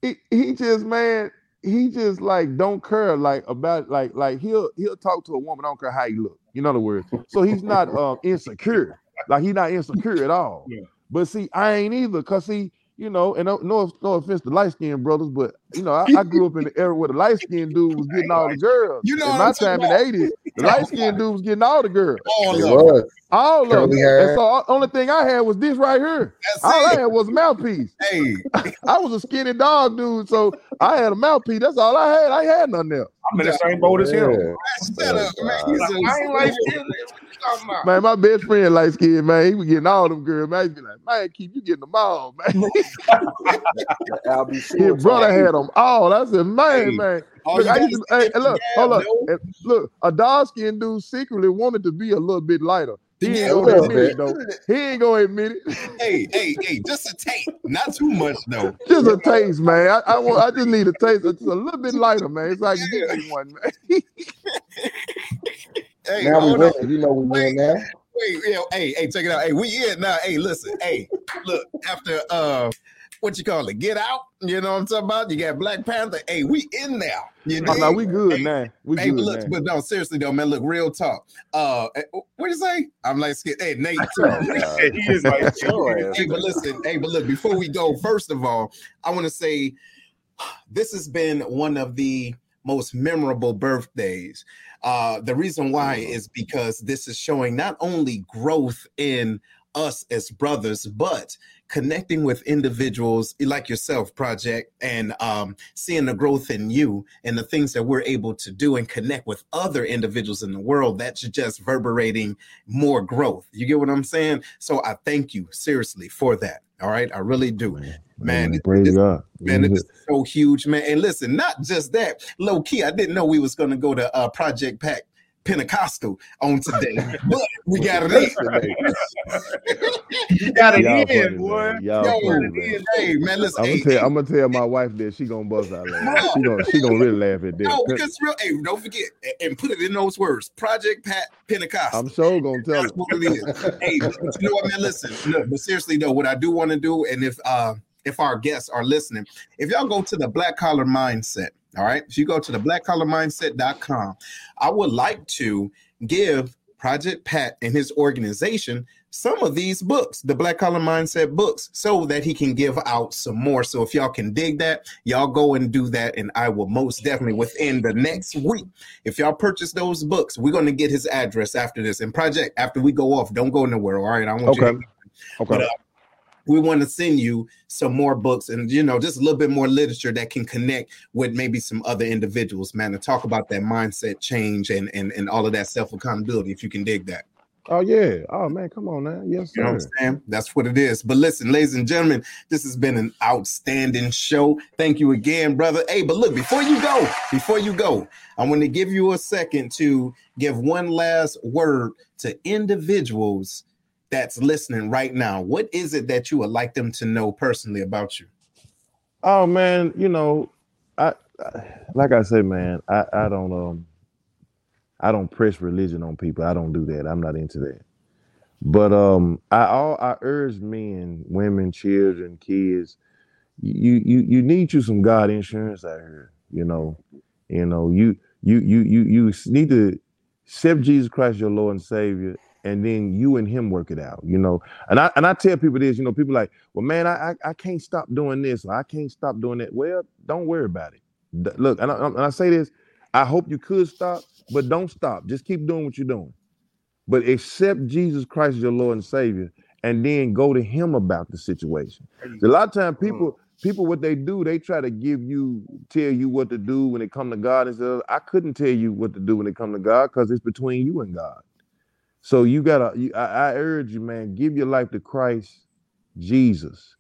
he, he just, man, he just, like, don't care, like, about, like, like he'll, he'll talk to a woman, I don't care how he look. In other words. So he's not um, insecure. Like he's not insecure at all, yeah. but see, I ain't either. Cause see, you know, and no, no, no offense to light skinned brothers, but you know, I, I grew up in the era where the light skinned dude was getting all the girls. You know, in my time in the eighties, the light skinned dude was getting all the girls. All of them. All of them. And so, only thing I had was this right here. That's all it. I had was a mouthpiece. Hey, I was a skinny dog dude, so I had a mouthpiece. That's all I had. I ain't had nothing else. I'm in the same boat as him. Shut up, man. I ain't light skinned. Man, my best friend light skinned, man. He was getting all them girls. Man, he'd be like, man, keep you getting them all, man. His brother had them all. I said, man, hey, man. Look, I used to, hey, look, hold up. And look, a dark skinned dude secretly wanted to be a little bit lighter. He ain't gonna admit it, though. He ain't gonna admit it. Hey, hey, hey, just a taste. Not too much, though. Just a taste, man. I, I want. I just need a taste. Just a little bit lighter, man. It's like yeah. give me one, man. Hey, now we win. You know we win now. Wait, yeah, hey, hey, check it out. Hey, we in now. Hey, listen. Hey, look. After uh, what you call it, Get Out. You know what I'm talking about? You got Black Panther. Hey, we in there. You know? Oh, no, we good, hey, man. We hey, good, look, man. But no, seriously, though, man, look, real talk. Uh, what you say? I'm like, hey, Nate, too. He is like, sure. Hey, but listen, hey, but look, before we go, first of all, I want to say this has been one of the most memorable birthdays. Uh, the reason why is because this is showing not only growth in us as brothers, but connecting with individuals like yourself, Project, and um, seeing the growth in you and the things that we're able to do and connect with other individuals in the world, that's just reverberating more growth. You get what I'm saying? So I thank you seriously for that. All right. I really do. Man, man, man praise God. Man, it's so huge, man. And listen, not just that. Low key, I didn't know we was going to go to uh, Project Pat Pentecostal on today, but we got it in. You got it in, boy. Y'all Yo, funny, man. Hey, man, listen, I'm, hey, gonna tell, hey. I'm gonna tell my wife that she gonna buzz out laughing. She gonna she gonna really laugh at this. No, because real, hey, don't forget and put it in those words. Project Pat Pentecostal. I'm sure gonna tell That's what it is. Hey, but you know what, man? Listen, look, but seriously though, what I do want to do, and if uh if our guests are listening, if y'all go to the Black Collar Mindset. All right. If you go to the black collar mindset dot com, I would like to give Project Pat and his organization some of these books, the Black Collar Mindset books, so that he can give out some more. So if y'all can dig that, y'all go and do that. And I will most definitely within the next week, if y'all purchase those books, we're going to get his address after this. And Project, after we go off, don't go nowhere. All right. I want okay. you. To- okay. But, uh, we want to send you some more books and, you know, just a little bit more literature that can connect with maybe some other individuals, man, to talk about that mindset change and and, and all of that self-accountability, if you can dig that. Oh, yeah. Oh, man. Come on, man. Yes, sir. You know what I'm saying? That's what it is. But listen, ladies and gentlemen, this has been an outstanding show. Thank you again, brother. Hey, but look, before you go, before you go, I want to give you a second to give one last word to individuals that's listening right now. What is it that you would like them to know personally about you? Oh man, you know, I, I like I say, man, I, I don't um, I don't press religion on people. I don't do that. I'm not into that. But um, I all I urge men, women, children, kids, you you you need you some God insurance out here. You know, you know, you you you you you need to accept Jesus Christ your Lord and Savior. And then you and him work it out, you know. And I and I tell people this, you know, people like, well, man, I I, I can't stop doing this. Or I can't stop doing that. Well, don't worry about it. D- look, and I, and I say this, I hope you could stop, but don't stop. Just keep doing what you're doing. But accept Jesus Christ as your Lord and Savior, and then go to him about the situation. A lot of times people, people, what they do, they try to give you, tell you what to do when it comes to God. And stuff. I couldn't tell you what to do when it comes to God because it's between you and God. So you gotta, you, I, I urge you, man, give your life to Christ, Jesus,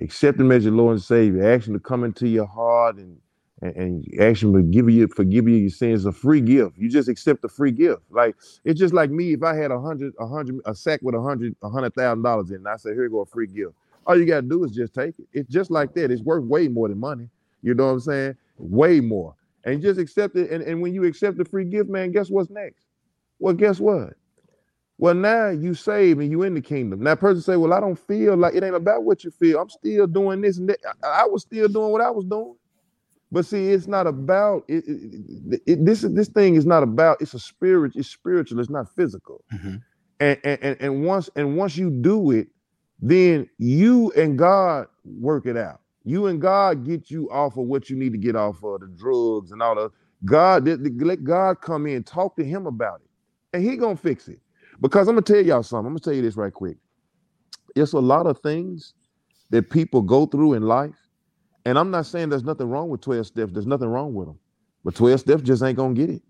accept him as your Lord and Savior, ask him to come into your heart and, and, and ask him to give you, forgive you your sins, a free gift. You just accept the free gift. Like, it's just like me, if I had a hundred, a hundred, a sack with a hundred, a hundred thousand dollars in, and I said, here you go, a free gift. All you gotta do is just take it. It's just like that. It's worth way more than money. You know what I'm saying? Way more. And just accept it. And, and when you accept the free gift, man, guess what's next? Well, guess what? Well, now you saved and you in the kingdom. Now, person say, well, I don't feel like it ain't about what you feel. I'm still doing this and that. I, I was still doing what I was doing. But see, it's not about it. it, it this this thing is not about. It's a spirit. It's spiritual. It's not physical. Mm-hmm. And, and and once and once you do it, then you and God work it out. You and God get you off of what you need to get off of, the drugs and all the God. The, the, let God come in, talk to him about it, and he gonna fix it. Because I'm going to tell y'all something. I'm going to tell you this right quick. It's a lot of things that people go through in life. And I'm not saying there's nothing wrong with twelve steps. There's nothing wrong with them. But twelve steps just ain't going to get it.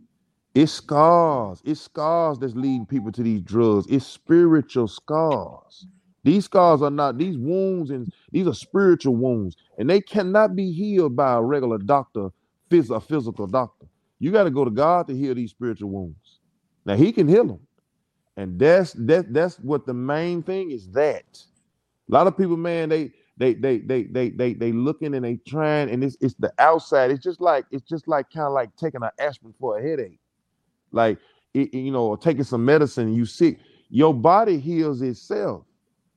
It's scars. It's scars that's leading people to these drugs. It's spiritual scars. These scars are not, these wounds, and these are spiritual wounds. And they cannot be healed by a regular doctor, phys- a physical doctor. You got to go to God to heal these spiritual wounds. Now, he can heal them. And that's that that's what the main thing is. That a lot of people, man, they they they they they they they looking and they trying, and it's it's the outside. It's just like it's just like kind of like taking an aspirin for a headache, like it, you know, or taking some medicine. You sick, your body heals itself,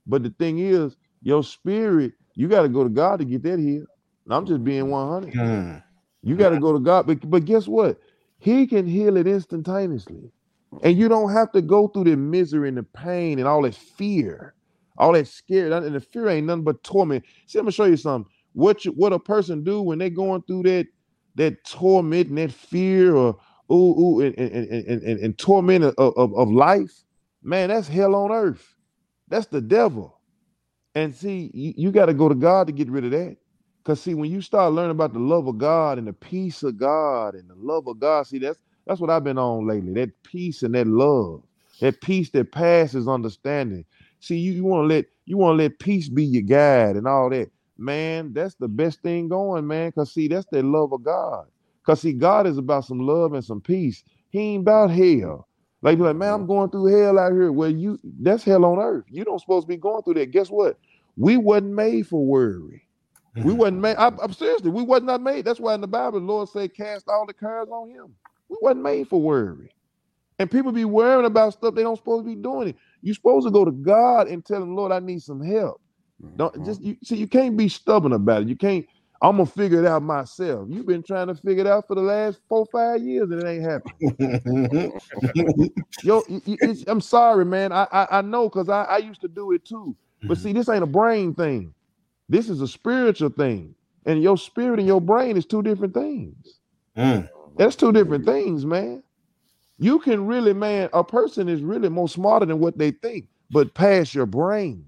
but the thing is, your spirit You got to go to God to get that healed. And I'm just being one hundred. Mm. You got to go to God. But, but guess what? He can heal it instantaneously. And you don't have to go through the misery and the pain and all that fear, all that scare. And the fear ain't nothing but torment. See, I'm going to show you something. What you, what a person do when they're going through that that torment and that fear or ooh, ooh, and, and, and, and, and torment of, of, of life, man, that's hell on earth. That's the devil. And see, you, you got to go to God to get rid of that. Because, see, when you start learning about the love of God and the peace of God and the love of God, see, that's that's what I've been on lately, that peace and that love, that peace that passes understanding. See, you, you want to let you want to let peace be your guide and all that. Man, that's the best thing going, man, because, see, that's that love of God. Because, see, God is about some love and some peace. He ain't about hell. Like, you're like, man, I'm going through hell out here. Well, you that's hell on earth. You don't supposed to be going through that. Guess what? We wasn't made for worry. We wasn't made. I'm, I'm seriously, we was not made. That's why in the Bible, the Lord said, cast all the cares on him. We wasn't made for worry. And people be worrying about stuff they don't supposed to be doing. It. You're supposed to go to God and tell him, Lord, I need some help. Don't just you see, you can't be stubborn about it. You can't, I'm gonna figure it out myself. You've been trying to figure it out for the last four, five years, and it ain't happening. Yo, it's, I'm sorry, man. I I, I know because I, I used to do it too. But see, this ain't a brain thing. This is a spiritual thing. And your spirit and your brain is two different things. Mm. That's two different things, man. You can really, man, a person is really more smarter than what they think, but past your brain.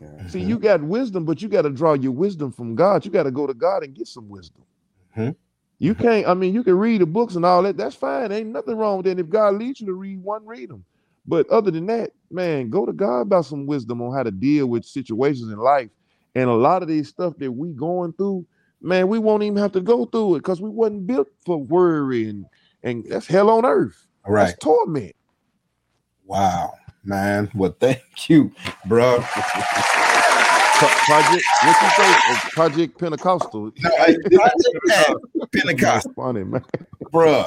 Mm-hmm. See, you got wisdom, but you got to draw your wisdom from God. You got to go to God and get some wisdom. Mm-hmm. You can't, I mean, you can read the books and all that. That's fine. Ain't nothing wrong with that. If God leads you to read one, read them. But other than that, man, go to God about some wisdom on how to deal with situations in life. And a lot of these stuff that we going through, man, we won't even have to go through it because we wasn't built for worry. And, and that's hell on earth. All right. That's torment. Wow, man. Well, thank you, bro. Project, what you say? Project Pentecostal. No, I, Project Pentecostal. Funny, man. Bruh.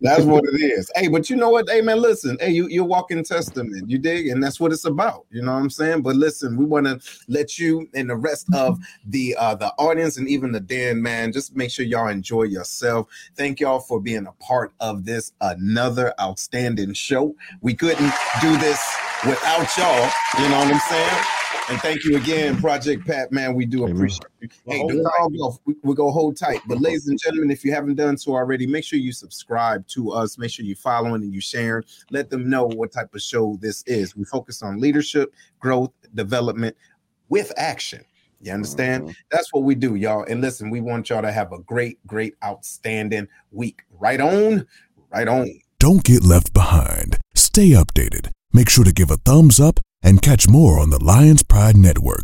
That's what it is. Hey, but you know what? Hey, man, listen. Hey, you, you're walking testament. You dig? And that's what it's about. You know what I'm saying? But listen, we want to let you and the rest of the uh, the audience and even the Dan, man, just make sure y'all enjoy yourself. Thank y'all for being a part of this another outstanding show. We couldn't do this without y'all. You know what I'm saying? And thank you again, Project Pat, man. We do appreciate you. Hey, don't all go. We, we go hold tight. But ladies and gentlemen, if you haven't done so already, make sure you subscribe to us. Make sure you're following and you sharing. Let them know what type of show this is. We focus on leadership, growth, development with action. You understand? Mm-hmm. That's what we do, y'all. And listen, we want y'all to have a great, great, outstanding week. Right on, right on. Don't get left behind. Stay updated. Make sure to give a thumbs up and catch more on the Lions Pride Network.